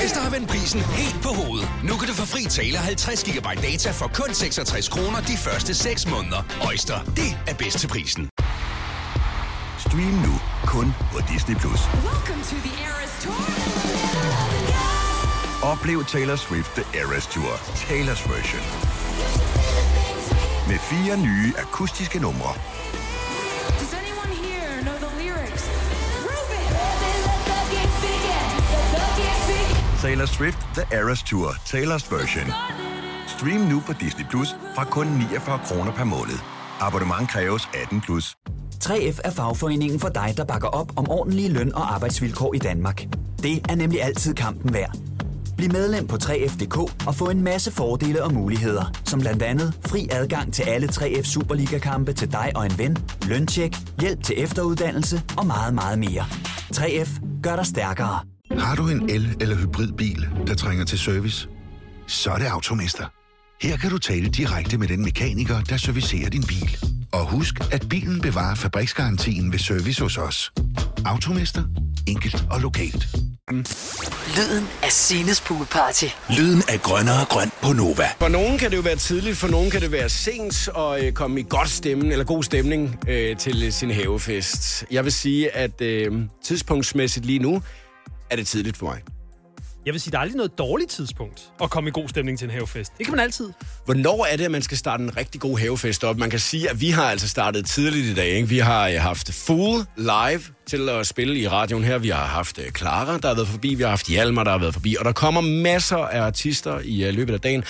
Oyster har vendt prisen helt på hovedet. Nu kan du få fri tale 50 GB data for kun 66 kroner de første 6 måneder. Oyster, det er bedst til prisen. Stream nu kun på Disney+. Oplev Taylor Swift The Eras Tour, Taylor's version. Med 4 nye akustiske numre. Taylor Swift The Eras Tour, Taylor's version. Stream nu på Disney+ fra kun 49 kroner per måned. Abonnement kræves 18+. 3F er fagforeningen for dig, der bakker op om ordentlige løn- og arbejdsvilkår i Danmark. Det er nemlig altid kampen værd. Bliv medlem på 3F.dk og få en masse fordele og muligheder, som blandt andet fri adgang til alle 3F Superliga-kampe til dig og en ven, løntjek, hjælp til efteruddannelse og meget, meget mere. 3F gør dig stærkere. Har du en el- eller hybridbil, der trænger til service? Så er det Automester. Her kan du tale direkte med den mekaniker, der servicerer din bil. Og husk, at bilen bevarer fabriksgarantien ved service hos os. Automester. Enkelt og lokalt. Lyden af Sines Pool Party. Lyden af Grønnere og Grøn på Nova. For nogen kan det jo være tidligt, for nogen kan det være sent og komme i god stemning til sin havefest. Jeg vil sige, at tidspunktsmæssigt lige nu er det tidligt for mig. Jeg vil sige, der er aldrig noget dårligt tidspunkt at komme i god stemning til en havefest. Det kan man altid. Hvornår er det, at man skal starte en rigtig god havefest op? Man kan sige, at vi har altså startet tidligt i dag. Ikke? Vi har haft Fool live til at spille i radioen her. Vi har haft Clara, der har været forbi. Vi har haft Hjalmar, der har været forbi. Og der kommer masser af artister i løbet af dagen.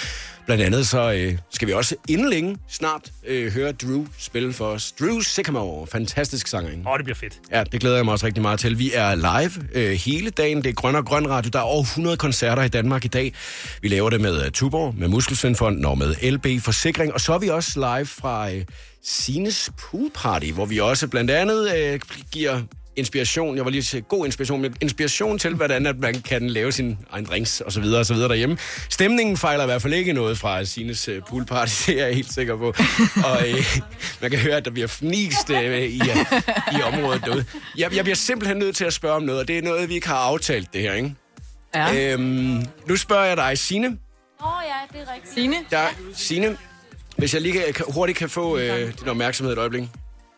Blandt andet så skal vi også inden længe snart høre Drew spille for os. Drew Sycamore, fantastisk sangerinde. Åh, det bliver fedt. Ja, det glæder jeg mig også rigtig meget til. Vi er live hele dagen. Det er Grøn og Grøn Radio. Der er over 100 koncerter i Danmark i dag. Vi laver det med Tuborg, med Muskelsvindfonden og med LB Forsikring. Og så er vi også live fra Sines Pool Party, hvor vi også blandt andet giver inspiration. Jeg var lige til god inspiration, men inspiration til, hvordan at man kan lave sin egen drinks og så videre og så videre derhjemme. Stemningen fejler i hvert fald ikke noget fra Sines Pool Party, det er jeg helt sikker på. Og man kan høre, at der bliver fnist i området derude. Jeg bliver simpelthen nødt til at spørge om noget, og det er noget, vi ikke har aftalt det her, ikke? Ja. Nu spørger jeg dig, Sine. Ja, det er rigtigt. Sine? Ja, Sine. Hvis jeg lige hurtigt kan få din opmærksomhed et øjeblik.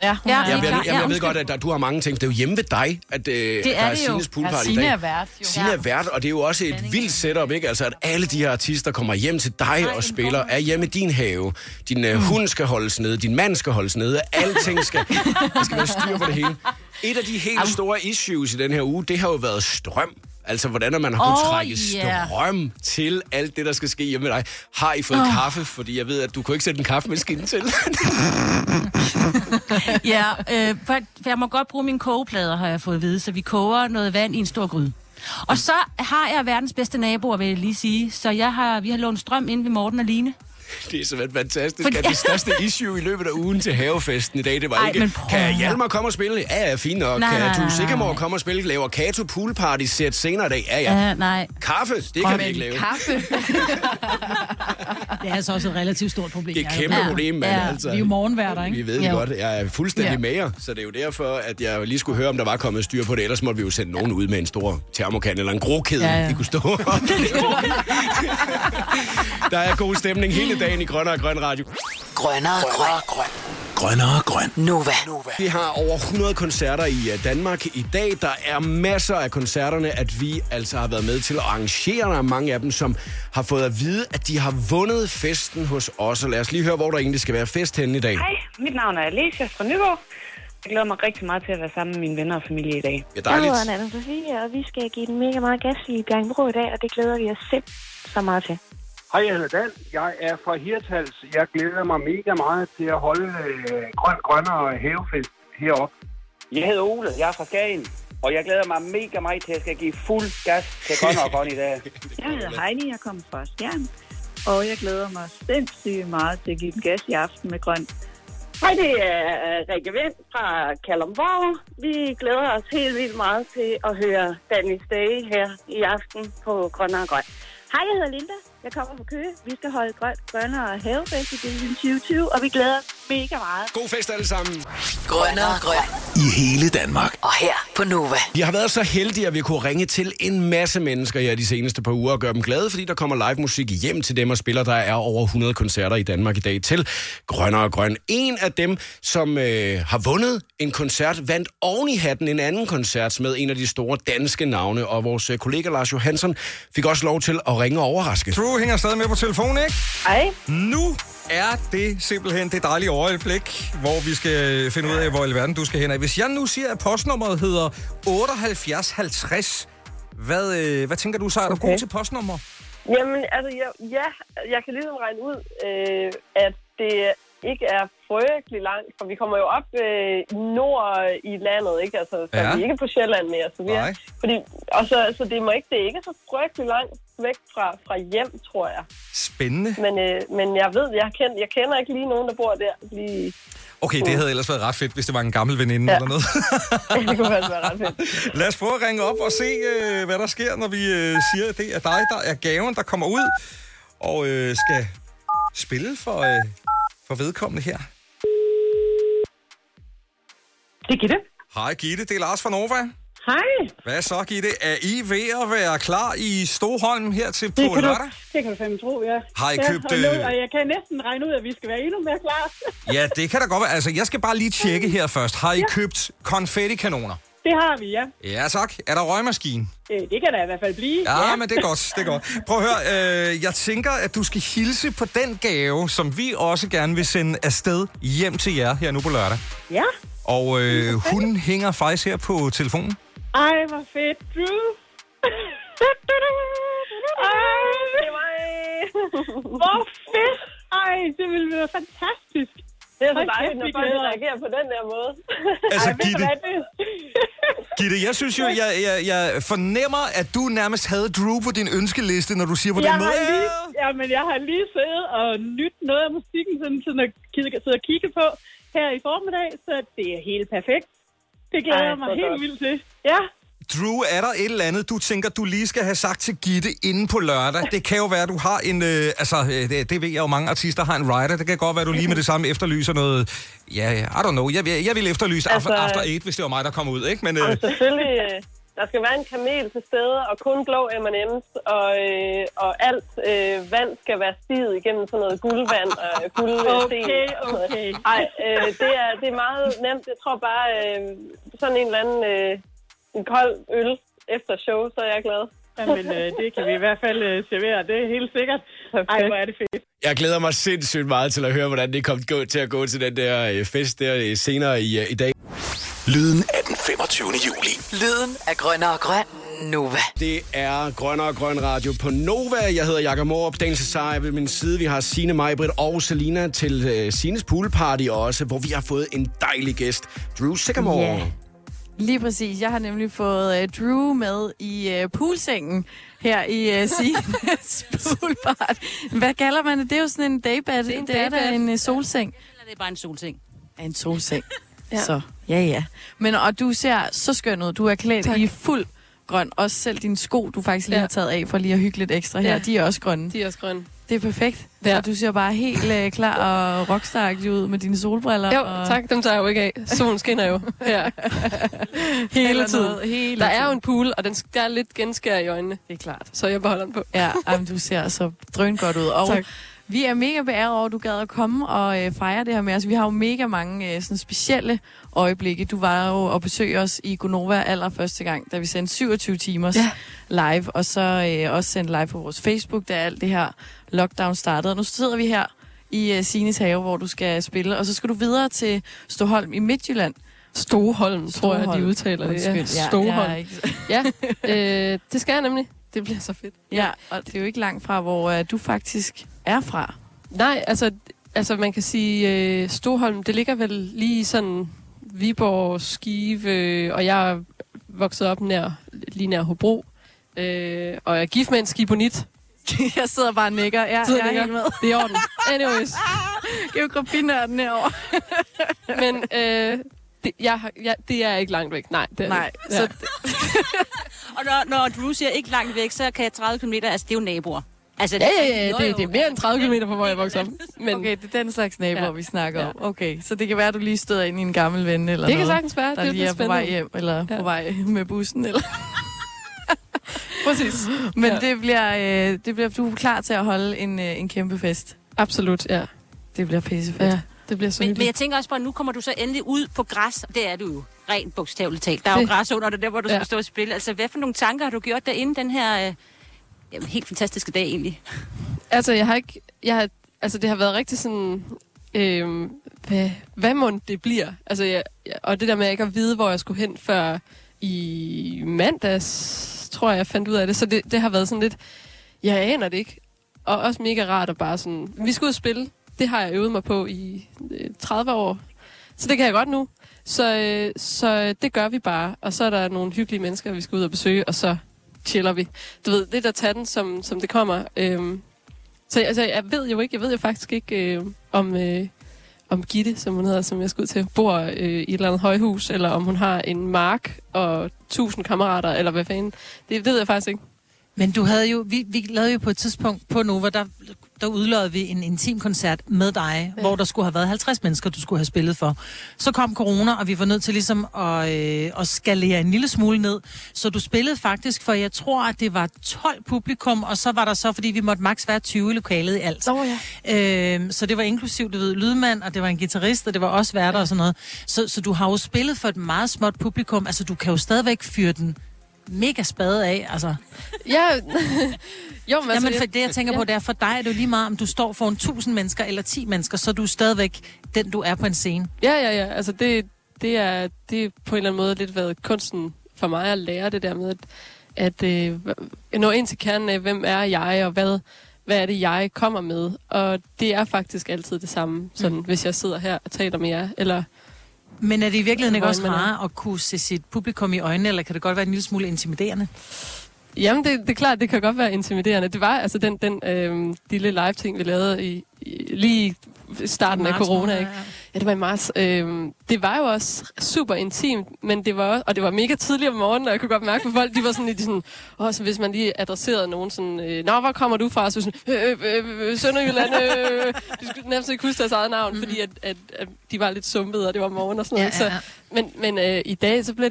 Ja, jeg ved godt, at du har mange ting. Det er jo hjemme ved dig, at det er der er Sines Pool Party i dag. Sine er vært. Sine er vært, og det er jo også et vildt setup, ikke? Altså, at alle de her artister kommer hjem til dig og spiller, er hjemme i din have. Din hund skal holdes nede, din mand skal holdes nede, alting skal... Der skal være styr på det hele. Et af de helt store issues i den her uge, det har jo været strøm. Altså, hvordan man har kunnet trække strøm til alt det, der skal ske hjemme med dig. Har I fået kaffe? Fordi jeg ved, at du kunne ikke sætte en kaffemaskine til. For jeg må godt bruge mine kogeplader, har jeg fået at vide. Så vi koger noget vand i en stor gryde. Og så har jeg verdens bedste naboer, vil jeg lige sige. Så vi har lånt strøm inde ved Morten og Line. Det er simpelthen fantastisk. Fordi... Det største issue i løbet af ugen til havefesten i dag, det var ikke, kan Hjalmar komme og spille? Ja, fint nok. Kan Drew Sycamore komme og spille? Laver Kato Pool Party set senere i dag? Ja. Nej. Kaffe? Det kan vi ikke lave. Kaffe? Det er altså også et relativt stort problem. Det er et kæmpe problem, mand. Ja. Altså, vi er jo morgenværter, ikke? Vi ved det godt. Jeg er fuldstændig mager, så det er jo derfor, at jeg lige skulle høre, om der var kommet styr på det. Ellers måtte vi jo sende nogen ud med en stor termokan eller en grokæde, de kunne stå. Der er god stemning hele dagen i Grønnere og Grøn Radio. Grønnere og Grøn. Grønnere og Grøn. Nova. Vi har over 100 koncerter i Danmark i dag. Der er masser af koncerterne, at vi altså har været med til at arrangere. Der er mange af dem, som har fået at vide, at de har vundet festen hos os. Og lad os lige høre, hvor der egentlig skal være fest henne i dag. Hej, mit navn er Alicia fra Nyborg. Jeg glæder mig rigtig meget til at være sammen med mine venner og familie i dag. Ja, dejligt. Jeg hedder Anna-Sophie, og vi skal give den mega meget gas i Bjergenbro i dag, og det glæder vi os simpelthen så meget til. Hej, jeg hedder Dan. Jeg er fra Hirtals. Jeg glæder mig mega meget til at holde grønnere havefest heroppe. Jeg hedder Ole. Jeg er fra Skagen. Og jeg glæder mig mega meget til, at jeg skal give fuld gas til Grønnere og Grøn i dag. Jeg hedder Heini. Jeg kommer fra Skjern. Og jeg glæder mig sindssygt meget til at give den gas i aften med grøn. Hej, det er Rikke Vind fra Kalundborg. Vi glæder os helt vildt meget til at høre Danny's Day her i aften på Grønnere og Grøn. Hej, jeg hedder Linda. Jeg kommer fra Køge. Vi skal holde grønnere havefest i 2020, og vi glæder os mega meget. God fest alle sammen. Grønnere og Grøn i hele Danmark. Og her på Nova. Vi har været så heldige, at vi kunne ringe til en masse mennesker her de seneste par uger og gøre dem glade, fordi der kommer live musik hjem til dem og spiller. Der er over 100 koncerter i Danmark i dag til Grønnere og Grøn. En af dem, som har vundet en koncert, vandt oven i hatten en anden koncert med en af de store danske navne. Og vores kollega Lars Johansson fik også lov til at ringe og overraske. Du hænger stadig med på telefonen, ikke? Ej. Nu er det simpelthen det dejlige overblik, hvor vi skal finde ud af, hvor i verden du skal hen af. Hvis jeg nu siger, at postnummeret hedder 7850, hvad tænker du så? Er du god til postnummer? Jamen, altså, jeg kan ligesom regne ud, at det ikke er frygtelig langt, for vi kommer jo op nord i landet, ikke? Altså, så vi er ikke på Sjælland mere. Så vi er, fordi, og så det er ikke så frygtelig langt væk fra hjem, tror jeg. Spændende. Men jeg ved, jeg kender ikke lige nogen, der bor der. Lige... Okay, det havde ellers været ret fedt, hvis det var en gammel veninde eller noget. Det kunne faktisk være ret fedt. Lad os prøve at ringe op og se, hvad der sker, når vi siger, at det er dig, der er gaven, der kommer ud og skal spille for vedkommende her. Det er Gitte. Hej Gitte, det er Lars fra Nova. Hej. Hvad så, Gitte? Er I ved at være klar i Stoholm her til på lørdag? Det kan du fandme tro, ja. Har I købt... Og jeg kan næsten regne ud, at vi skal være endnu mere klar. Ja, det kan da godt være. Altså, jeg skal bare lige tjekke her først. Har I købt konfettikanoner? Det har vi, ja. Ja, tak. Er der røgmaskine? Det kan der i hvert fald blive. Ja, men det er godt. Det er godt. Prøv at høre. Jeg tænker, at du skal hilse på den gave, som vi også gerne vil sende afsted hjem til jer her nu på lørdag. Ja. Og hun hænger faktisk her på telefonen. Ej, hvor fedt, Drew. Ej, det var... Hvor fedt. Ej, det ville være fantastisk. Det er så dejligt, når folk reagerer på den der måde. Altså, Gitte, jeg synes jo, jeg fornemmer, at du nærmest havde Drew på din ønskeliste, når du siger på den måde. Men jeg har lige siddet og nyttet noget af musikken, sådan at kigge på her i formiddag, så det er helt perfekt. Det glæder jeg mig helt vildt til. Ja. Drew, er der et eller andet, du tænker, du lige skal have sagt til Gitte inden på lørdag? Det kan jo være, du har en... det ved jeg jo, mange artister har en rider. Det kan godt være, du lige med det samme efterlyser noget... Ja, I don't know. Jeg vil efterlyse After 8, hvis det var mig, der kom ud, ikke? Men, selvfølgelig... Der skal være en kamel til stede, og kun blå M&M's, og alt vand skal være stiget igennem sådan noget guldvand og guldsten. Okay. Ej, det er meget nemt. Jeg tror bare, sådan en eller anden en kold øl efter show, så er jeg glad. Jamen, det kan vi i hvert fald servere, det er helt sikkert. Ej, hvor er det fedt. Jeg glæder mig sindssygt meget til at høre, hvordan det kom til at gå til den der fest der senere i dag. Lyden af den 25. juli. Lyden af Grønnere og Grøn Nova. Det er Grønnere og Grøn Radio på Nova. Jeg hedder Jakob Morup, Daniel Cesar ved min side. Vi har Sine, Maj, og Selina til Sines Pool Party også, hvor vi har fået en dejlig gæst, Drew Sycamore. Yeah. Lige præcis. Jeg har nemlig fået Drew med i poolsengen her i Sines Pool Party. Hvad kalder man det? Det er jo sådan en daybed. Det er da en solseng. Eller det er bare en solseng. Ja, en solseng. Ja. Så, ja. Men, og du ser så skøn ud. Du er klædt i fuld grøn. Også selv dine sko, du faktisk lige har taget af for lige at hygge lidt ekstra her. Ja. De er også grønne. Det er perfekt. Ja. Så du ser bare helt klar og rockstaragtig ud med dine solbriller. Jo, og... tak. Dem tager jeg jo ikke af. Solen skinner jo. Ja. Hele tiden. Der er jo en pool, og der er lidt genskær i øjnene. Det er klart. Så jeg beholder den på. Ja, jamen, du ser så drøn godt ud. Og tak. Vi er mega beæret over, at du gad at komme og fejre det her med os. Vi har jo mega mange sådan specielle øjeblikke. Du var jo og besøgte os i Gonova allerførste gang, da vi sendte 27 timers live, og så også sendte live på vores Facebook, da alt det her lockdown startede. Og nu sidder vi her i Sines have, hvor du skal spille, og så skal du videre til Stoholm i Midtjylland. Stoholm, tror jeg, de udtaler det. Ja. Stoholm. Ja, det skal jeg nemlig. Det bliver så fedt. Ja, og det er jo ikke langt fra, hvor du faktisk er fra. Nej, altså man kan sige, Stoholm, det ligger vel lige sådan Viborg, Skive, og jeg er vokset op lige nær Hobro, og jeg er gift med en skibonit. Jeg sidder bare og nikker. Jeg er helt med. Det er orden. Anyways. Geografien herovre. Men det er ikke langt væk. Nej. Nej. Det. Ja. Så og når Drew siger ikke langt væk, så kan jeg 30 km, altså det er jo naboer. Altså, ja, det er mere end 30 km fra, hvor jeg vokser op. Men okay, det er den slags naboer, vi snakker om. Okay, så det kan være, at du lige støder ind i en gammel ven eller noget. Det kan sagtens være. Der lige er på vej hjem, eller på vej med bussen, eller... Præcis. Men det bliver du klar til at holde en kæmpe fest. Absolut, ja. Det bliver pissefedt. Ja, det bliver så men jeg tænker også bare, nu kommer du så endelig ud på græs. Det er du jo, rent bogstaveligt talt. Der er jo græs under det der, hvor du skal stå og spille. Altså, hvad for nogle tanker har du gjort derinde den her helt fantastiske dag egentlig? Altså, det har været rigtig sådan... Hvad mon det bliver? Altså, og det der med at ikke at vide, hvor jeg skulle hen før i mandags, tror jeg fandt ud af det. Så det har været sådan lidt... Jeg aner det ikke. Og også mega rart at bare sådan... Vi skulle ud og spille. Det har jeg øvet mig på i 30 år. Så det kan jeg godt nu. Så det gør vi bare. Og så er der nogle hyggelige mennesker, vi skal ud og besøge. Og så chiller vi. Du ved, lidt at tage den, som det kommer. Så altså, jeg ved jo faktisk ikke, om Gitte, som hun hedder, som jeg skal ud til, bor i et eller andet højhus, eller om hun har en mark og 1000 kammerater, eller hvad fanden. Det ved jeg faktisk ikke. Men du havde jo, vi lavede jo på et tidspunkt på Nova, der udløjede vi en intim koncert med dig, hvor der skulle have været 50 mennesker, du skulle have spillet for. Så kom corona, og vi var nødt til ligesom at skalere en lille smule ned. Så du spillede faktisk for, jeg tror, at det var 12 publikum, og så var der fordi vi måtte maks være 20 i lokalet i alt. Så det var inklusiv, du ved, lydmand, og det var en guitarist, og det var også værter og sådan noget. Så du har jo spillet for et meget småt publikum, altså du kan jo stadigvæk fyre den mega spade af, altså. Ja, jo, men altså, jamen, for det, jeg tænker på, det er for dig, er det jo lige meget, om du står foran 1000 mennesker eller 10 mennesker, så er du stadigvæk den, du er på en scene. Ja, altså det er på en eller anden måde lidt været kunsten for mig at lære det der med, at nå ind til kernen af, hvem er jeg, og hvad er det, jeg kommer med, og det er faktisk altid det samme, sådan, hvis jeg sidder her og taler med jer, eller... Men er det i virkeligheden ikke også rart at kunne se sit publikum i øjnene, eller kan det godt være en lille smule intimiderende? Jamen, det er klart, det kan godt være intimiderende. Det var altså den lille live-ting, vi lavede lige i starten af corona, ikke? Ja, det var i marts. Det var jo også super intimt, men det var også, og det var mega tidligt om morgenen, og jeg kunne godt mærke på folk, de var sådan lidt sådan, så hvis man lige adresserede nogen sådan, nå, hvor kommer du fra? Så sådan, Sønderjylland, de skulle nærmest ikke huske deres eget navn, fordi at de var lidt sumpede, og det var morgen og sådan noget. Ja. Men i dag, så bliver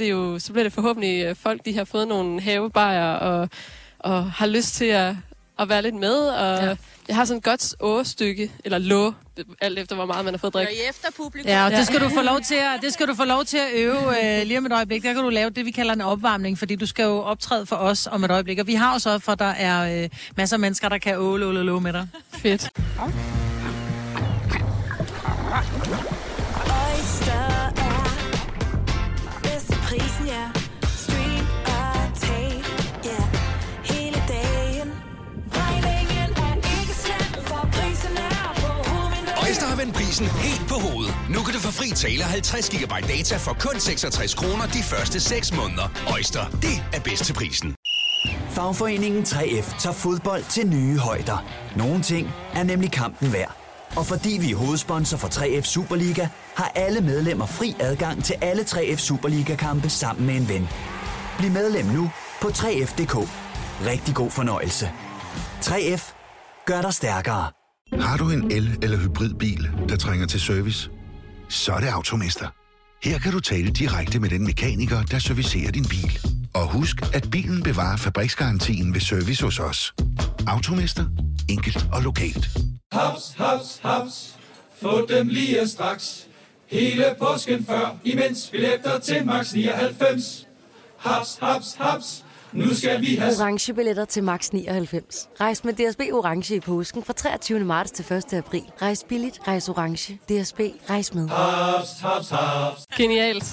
det forhåbentlig folk, de har fået nogle havebajer, og har lyst til at være lidt med, og... Ja. Jeg har sådan et godt åstykke, eller lå, alt efter hvor meget man har fået drik. Og efter publikum. Ja, og det skal du få lov til at, øve lige om et øjeblik. Der kan du lave det, vi kalder en opvarmning, fordi du skal jo optræde for os om et øjeblik. Og vi har jo sørget for, at der er masser af mennesker, der kan åle med dig. Fedt. Oyster har vendt prisen helt på hovedet. Nu kan du få fri tale 50 GB data for kun 66 kroner de første 6 måneder. Oyster, det er bedst til prisen. Fagforeningen 3F tager fodbold til nye højder. Nogle ting er nemlig kampen værd. Og fordi vi er hovedsponsor for 3F Superliga, har alle medlemmer fri adgang til alle 3F Superliga-kampe sammen med en ven. Bliv medlem nu på 3F.dk. Rigtig god fornøjelse. 3F gør dig stærkere. Har du en el- eller hybridbil, der trænger til service? Så er det Automester. Her kan du tale direkte med den mekaniker, der servicerer din bil. Og husk, at bilen bevarer fabriksgarantien ved service hos os. Automester. Enkelt og lokalt. Haps, haps, haps. Få dem lige straks. Hele påsken før, imens billetter til max 99. Haps, haps, haps. Nu skal vi have orange billetter til max 99. Rejs med DSB orange i påsken fra 23. marts til 1. april. Rejs billigt, rejs orange. DSB, rejs med. Hops, hops, hops. Genialt.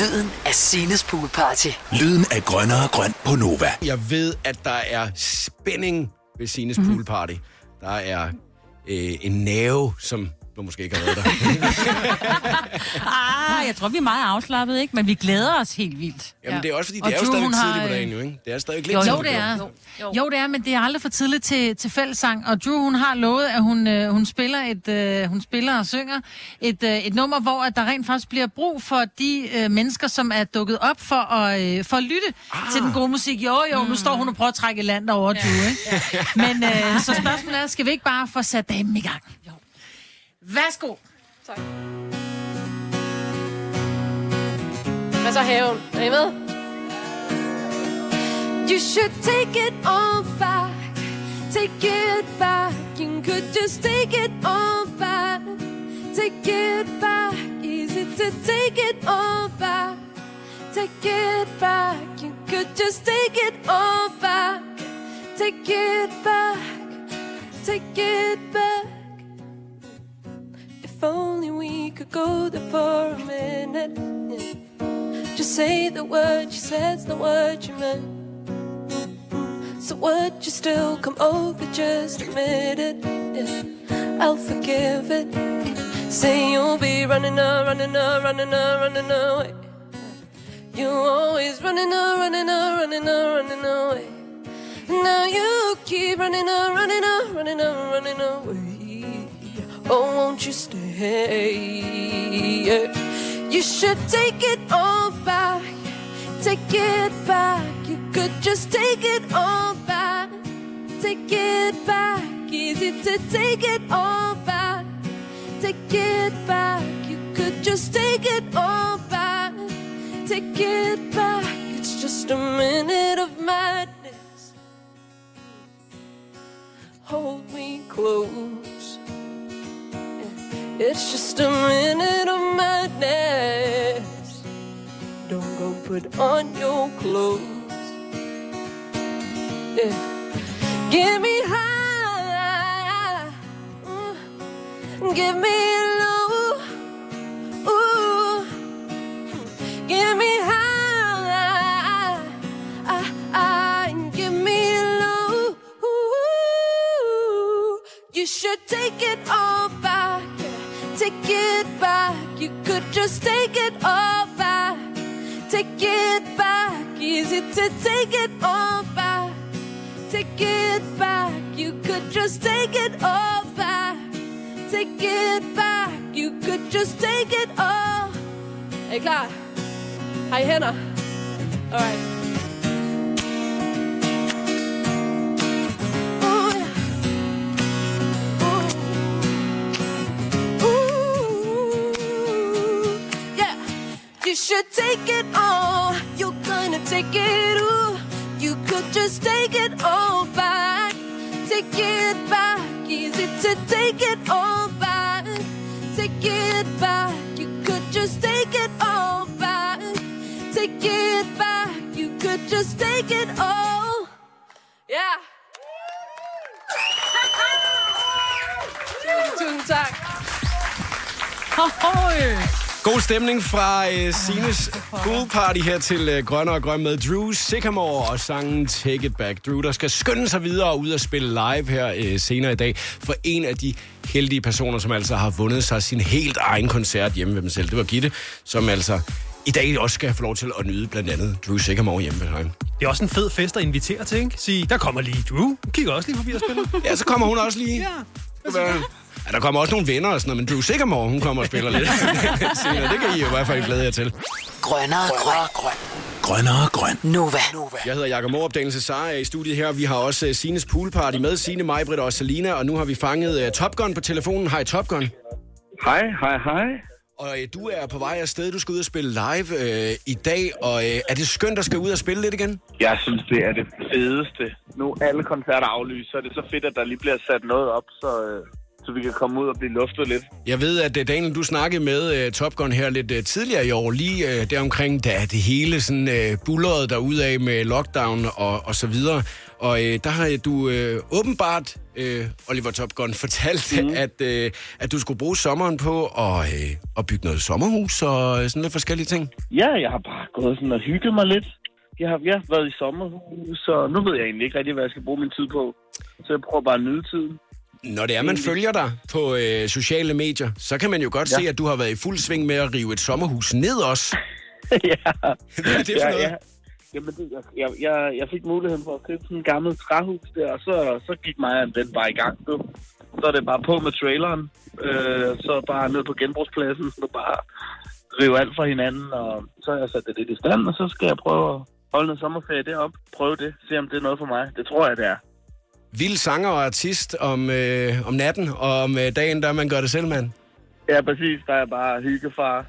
Lyden af Sines Pool Party. Lyden af Grønnere og Grøn på Nova. Jeg ved, at der er spænding ved Sines Pool Party. Der er en nerve, som du måske ikke har været der. Jeg tror, vi er meget afslappet, ikke? Men vi glæder os helt vildt. Jamen, det er også fordi, det er jo stadig tidligt på dagen, jo, ikke? Det er stadig lidt tidligt. Jo, det er, men det er aldrig for tidligt til fællessang. Og Drew, hun har lovet, at hun spiller og synger et nummer, hvor at der rent faktisk bliver brug for de mennesker, som er dukket op for at lytte til den gode musik. Jo, nu står hun og prøver at trække land over Drew, ikke? Men så spørgsmålet er, skal vi ikke bare få sat damen i gang? Jo. Værsgo. Tak. Hvad så haven? Er I med? You should take it all back. Take it back. You could just take it all back. Take it back. Easy to take it all back. Take it back. You could just take it all back. Take it back. Take it back. If only we could go there for a minute, yeah. Just say the word, she says the word you meant, so would you still come over, just admit it, yeah. I'll forgive it. Say you'll be running up, running up, running up, running away. You always running up, running up, running up, running away. Now you keep running up, running up, running up, running away. Oh, won't you stay? Yeah. You should take it all back. Take it back. You could just take it all back. Take it back. Easy to take it all back. Take it back. You could just take it all back. Take it back. It's just a minute of madness. Hold me close. It's just a minute of madness. Don't go put on your clothes. Yeah. Give me high. Give me low. Ooh. Give me high. Give me low. Ooh. You should take it all back. Take it back, you could just take it all back. Take it back, easy to take it all back. Take it back, you could just take it all back. Take it back, you could just take it all. Er I klar? Har I hænder? Alright. You should take it all. You're gonna take it, ooh. You could just take it all back. Take it back. Easy to take it all back. Take it back. You could just take it all back. Take it back. You could just take it all. Yeah. Tusind tak. Ahoy. God stemning fra Sines Pool Party her til Grønne og Grøn med Drew Sycamore og sangen Take It Back. Drew, der skal skynde sig videre og ud og spille live her senere i dag for en af de heldige personer, som altså har vundet sig sin helt egen koncert hjemme ved dem selv. Det var Gitte, som altså i dag også skal have lov til at nyde blandt andet Drew Sycamore hjemme ved ham. Det er også en fed fest at invitere til, ikke? Sige, der kommer lige Drew. Kigger også lige forbi og spiller. Ja, så kommer hun også lige. Ja. Ja, der kommer også nogle venner og sådan noget, men Drew Sycamore, hun kommer og spiller lidt senere. Det kan I jo i hvert fald glæde jer til. Grønnere og Grøn. Grønnere og Grøn. Nova. Jeg hedder Jakob Morup, Daniel Cesar i studiet her. Vi har også Sines Pool Party med Sine, Maj, Britt og Selina, og nu har vi fanget Top Gun på telefonen. Hej Top Gun. Hej. Og du er på vej afsted. Du skal ud og spille live i dag, og er det skønt, at skal ud og spille lidt igen? Jeg synes, det er det fedeste. Nu alle koncerter aflyser, så er det så fedt, at der lige bliver sat noget op, så vi kan komme ud og blive luftet lidt. Jeg ved, at Daniel, du snakkede med Top Gun her lidt tidligere i år, lige deromkring, da det hele sådan bullerede derudad med lockdown og så videre. Og der har du åbenbart, Oliver Top Gun, fortalt, at du skulle bruge sommeren på at bygge noget sommerhus og sådan lidt forskellige ting. Ja, jeg har bare gået sådan og hygget mig lidt. Jeg har været i sommerhus, og nu ved jeg egentlig ikke rigtig, hvad jeg skal bruge min tid på. Så jeg prøver bare at nyde tiden. Når det er, man følger dig på sociale medier, så kan man jo godt se, at du har været i fuld sving med at rive et sommerhus ned også. Ja. Hvad er det for noget? Ja. Jamen, jeg fik muligheden for at købe sådan en gammel træhus der, og så gik mig og den bare i gang. Så er det bare på med traileren, så bare ned på genbrugspladsen, så bare rive alt fra hinanden, og så har jeg sat det lidt i stand, og så skal jeg prøve at holde en sommerferie deroppe, prøve det, se om det er noget for mig. Det tror jeg, det er. Vild sanger og artist om natten, og om dagen, der man gør det selv, mand. Ja, præcis. Der er bare hyggefar.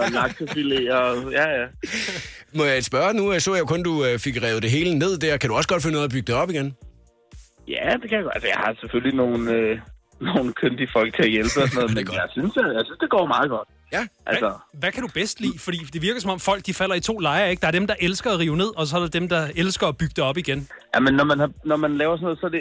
Og laksefilet og... Ja. Må jeg spørge nu? Så jeg kun, du fik revet det hele ned der. Kan du også godt finde noget at bygge det op igen? Ja, det kan jeg godt. Altså, jeg har selvfølgelig nogle køndige folk til at hjælpe og sådan noget, men jeg synes, det går meget godt. Ja. Altså. Hvad kan du bedst lide? Fordi det virker som om folk, de falder i to lejre, ikke? Der er dem, der elsker at rive ned, og så er der dem, der elsker at bygge det op igen. Ja, men når man laver sådan noget, så er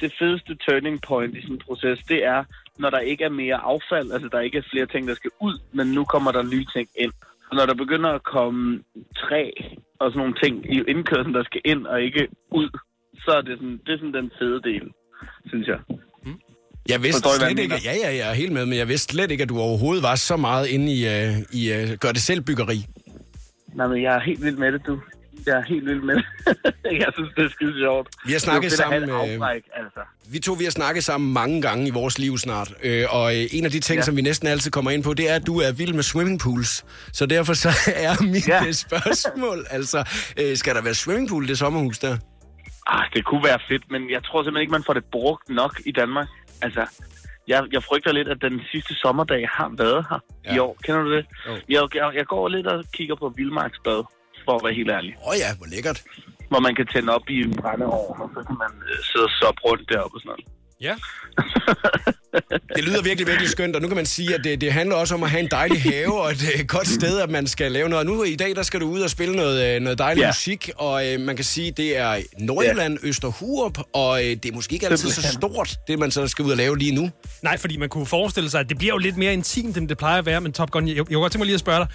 det fedeste turning point i sådan en proces, det er, når der ikke er mere affald, altså der ikke er flere ting, der skal ud, men nu kommer der nye ting ind. Og når der begynder at komme træ og sådan nogle ting i indkørslen, der skal ind og ikke ud, så er det sådan den fede del, synes jeg. Jeg vidste slet ikke, jeg er helt med, men jeg vidste slet ikke, at du overhovedet var så meget inde i gør-det-selv-byggeri. Nej, men jeg er helt vild med det, du. Jeg er helt vild med det. Jeg synes, det er skide sjovt. Vi har snakket sammen... Afbræk, altså. Vi har snakket sammen mange gange i vores liv snart, og en af de ting, som vi næsten altid kommer ind på, det er, at du er vild med swimmingpools. Så derfor så er mit spørgsmål, altså, skal der være swimmingpool i det sommerhus der? Ah, det kunne være fedt, men jeg tror simpelthen ikke, man får det brugt nok i Danmark. Altså, jeg frygter lidt, at den sidste sommerdag har været her i år. Kender du det? Oh. Jeg går lidt og kigger på Vildmarksbad, for at være helt ærlig. Åh ja, hvor lækkert. Hvor man kan tænde op i en brændeovn, og så kan man sidde og soppe rundt deroppe og sådan noget. Ja. Det lyder virkelig, virkelig skønt, og nu kan man sige, at det handler også om at have en dejlig have og et godt sted, at man skal lave noget. Og nu i dag, der skal du ud og spille noget dejlig musik, og man kan sige, det er Nordjylland, Østerhurup, og det er måske ikke altid så stort, det man så skal ud og lave lige nu. Nej, fordi man kunne forestille sig, at det bliver jo lidt mere intimt, end det plejer at være, men Top Gun, jeg kunne godt tænke mig lige at spørge dig,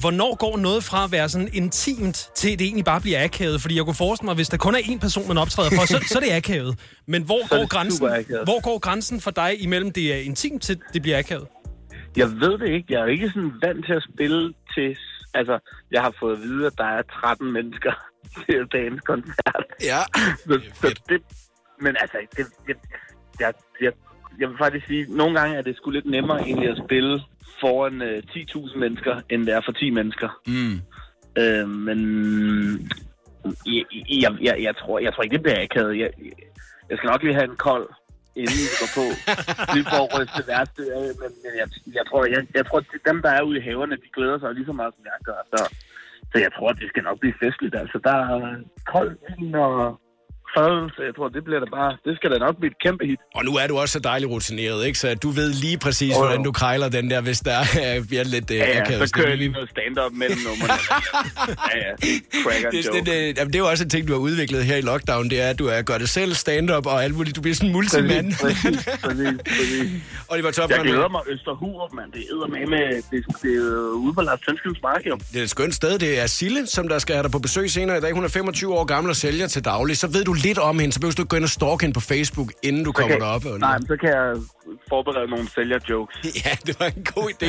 hvornår går noget fra at være sådan intimt, til det egentlig bare bliver akavet? Fordi jeg kunne forestille mig, hvis der kun er én person, man optræder for, så er det akavet. Men hvor går grænsen for dig imellem det er intimt til, det bliver akavet? Jeg ved det ikke. Jeg er ikke sådan vant til at spille til... Altså, jeg har fået at vide, at der er 13 mennesker til dagens koncert. Ja. Jeg vil faktisk sige, at nogle gange er det sgu lidt nemmere egentlig at spille foran 10.000 mennesker, end det er for 10 mennesker. Mm. Men... Jeg tror ikke, det bliver akavet. Jeg skal nok lige have en kold... inden vi går på. Lige for at ryste værste af, men jeg tror, at dem, der er ude i haverne, de glæder sig lige så meget, som jeg gør. Så jeg tror, at det skal nok blive festligt. Altså, der er koldt vin og fadelse. Jeg tror, det bliver da bare... Det skal da nok blive et kæmpe hit. Og nu er du også så dejligt rutineret, ikke? Så du ved lige præcis, hvordan du krejler den der, hvis der bliver lidt... så kører jeg lige noget stand-up mellem numrene. Det er jo også en ting, du har udviklet her i lockdown. Det er, at du er gør det selv, stand-up og alt muligt. Du bliver sådan en multimand. Oliver Top Gun. Jeg glæder mig Østerhurup, mand. Det æder med det er ude på Lars Tønskylds Mark, jo. Det er et skønt sted. Det er Sille, som der skal have dig på besøg senere i dag. Hun er 25 år gammel og sælger til daglig. Så ved du lidt om hende, så behøver du ikke gå ind og stalke hende på Facebook, inden du kommer derop. Nej, men så kan jeg forberede nogle sælgerjokes. Ja, det var en god idé.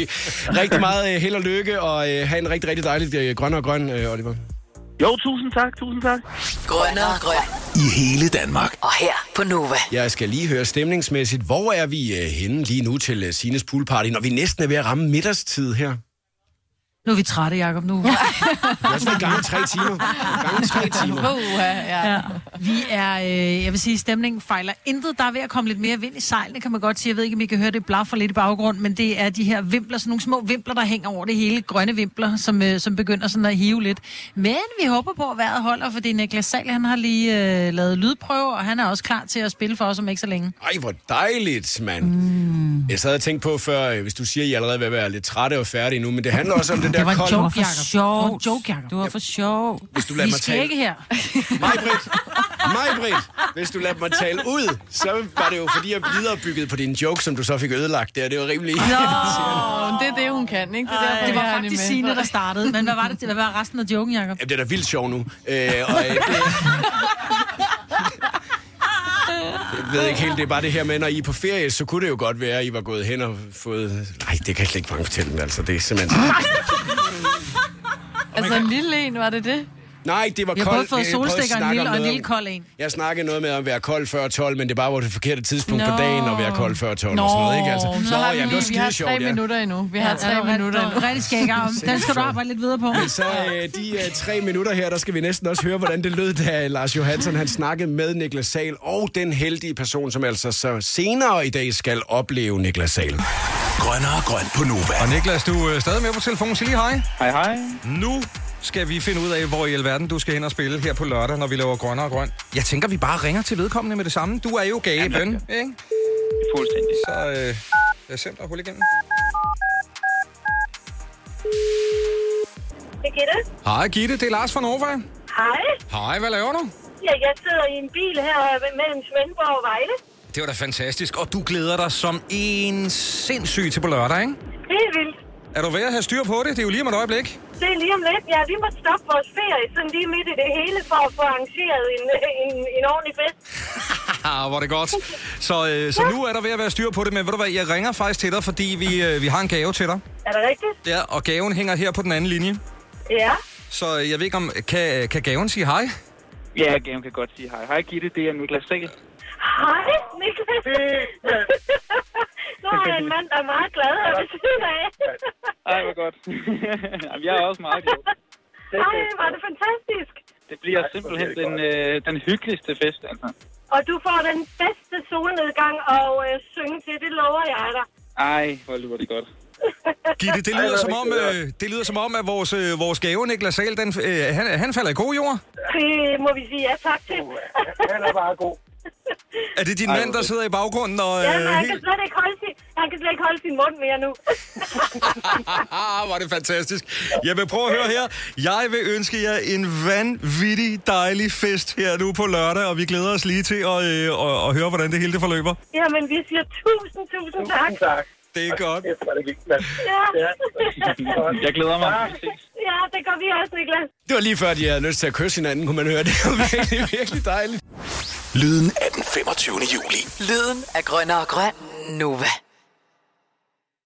Rigtig meget held og lykke, og have en rigtig, rigtig dejlig Grøn og Grøn, Oliver. Jo, tusind tak. Grøn og Grøn. I hele Danmark. Og her på Nova. Jeg skal lige høre stemningsmæssigt, hvor er vi henne lige nu til Sines Pool Party, når vi næsten er ved at ramme middagstid her? Nu er vi trætte, Jakob, nu. Ja. Vi er også været gange 3 timer. Ja. Vi er, jeg vil sige, stemningen fejler intet. Der er ved at komme lidt mere vind i sejlene, kan man godt sige. Jeg ved ikke, om I kan høre det blaffer lidt i baggrund, men det er de her vimpler, sådan nogle små vimpler, der hænger over det hele. Grønne vimpler, som begynder sådan at hive lidt. Men vi håber på, at vejret holder, fordi Niklas Sahl, han har lige lavet lydprøve, og han er også klar til at spille for os om ikke så længe. Ej, hvor dejligt, mand. Jeg sad og tænkte på før, hvis du siger, at I allerede vil være lidt trætte og færdige nu, men det handler også om det den der kolde... Det var for sjov. Det var for sjov. Hvis du lader mig tale... ikke her. Maj-Britt, hvis du lader mig tale ud, så var det jo fordi, jeg viderebyggede på dine jokes, som du så fik ødelagt der. Det var rimelig... Nå, det er det, hun kan, ikke? Det var faktisk Sine, der startede. Men hvad var det til? Hvad var resten af joken, Jakob? Jamen, det er da vildt sjov nu. Jeg ved ikke helt, det er bare det her med, når I er på ferie, så kunne det jo godt være, at I var gået hen og fået... Nej, det kan jeg slet ikke mange fortælle dem, altså. Det er simpelthen... altså en lille en, var det det? Nej, det var koldt. Jeg har både fået solstikker og en lille kold en. Jeg snakkede noget med at være kold før 12, men det bare var det forkerte tidspunkt på dagen at være kold før 12 og sådan noget, ikke? Altså, jamen, det var skide sjovt, ja. Vi har tre minutter endnu. Rigtig skæg arm. Den skal du arbejde lidt videre på. Men så de 3 minutter her, der skal vi næsten også høre, hvordan det lød, da Lars Johansson, han snakkede med Niklas Sahl og den heldige person, som altså så senere i dag skal opleve Niklas Sahl. Grønnere og Grøn på Nova. Og Niklas, du er stadig med på telefonen. Sig lige hej. Hej, hej. Nu skal vi finde ud af, hvor i alverden du skal hen og spille her på lørdag, når vi laver Grønnere og Grøn. Jeg tænker, vi bare ringer til vedkommende med det samme. Du er jo gagebøn, ikke? Det er fuldstændig. Så lad os se, om der er hul igennem. Det er Gitte. Hej Gitte, det er Lars fra Nova. Hej. Hej, hvad laver du? Ja, jeg sidder i en bil her mellem Svendborg og Vejle. Det var da fantastisk, og du glæder dig som en sindssyg til på lørdag, ikke? Helt vildt. Er du ved at have styr på det? Det er jo lige om et øjeblik. Det er lige om lidt. Ja, vi må stoppe vores ferie, sådan lige midt i det hele, for at få arrangeret en ordentlig fest. Hvor det godt. Så ja. Nu er der ved at være styr på det, men ved du hvad, jeg ringer faktisk til dig, fordi vi har en gave til dig. Er det rigtigt? Ja, og gaven hænger her på den anden linje. Ja. Så jeg ved ikke om, kan gaven sige hej? Ja, gaven kan godt sige hej. Hej Gitte, det er Niklas Sahl. Hej Niklas! Så er jeg en mand, der er meget glad og ved siden af. Ej, hvor godt. Jamen, jeg er også meget glad. Ej, var det fantastisk. Det bliver simpelthen den hyggeligste fest, altså. Og du får den bedste solnedgang og synge til, det lover jeg dig. Ej, hvor lyder det godt. Gitte, det lyder som om, at vores gave, Niklas Sahl, han falder i god jord. Det må vi sige ja tak til. Han er bare god. Er det din mand, der sidder i baggrunden? Og, ja, han kan slet ikke holde sin mund mere nu. Var det fantastisk. Jeg vil prøve at høre her. Jeg vil ønske jer en vanvittig dejlig fest her nu på lørdag, og vi glæder os lige til at høre, hvordan det hele det forløber. Jamen, vi siger tusind tak. Tusind tak. Det er godt. Ja. Jeg glæder mig. Ja, det gør vi også, Niklas. Det var lige før, de havde lyst til at kysse hinanden, kunne man høre. Det var virkelig dejligt. Lyden af den 25. juli. Lyden af Grønnere og Grøn. Nova.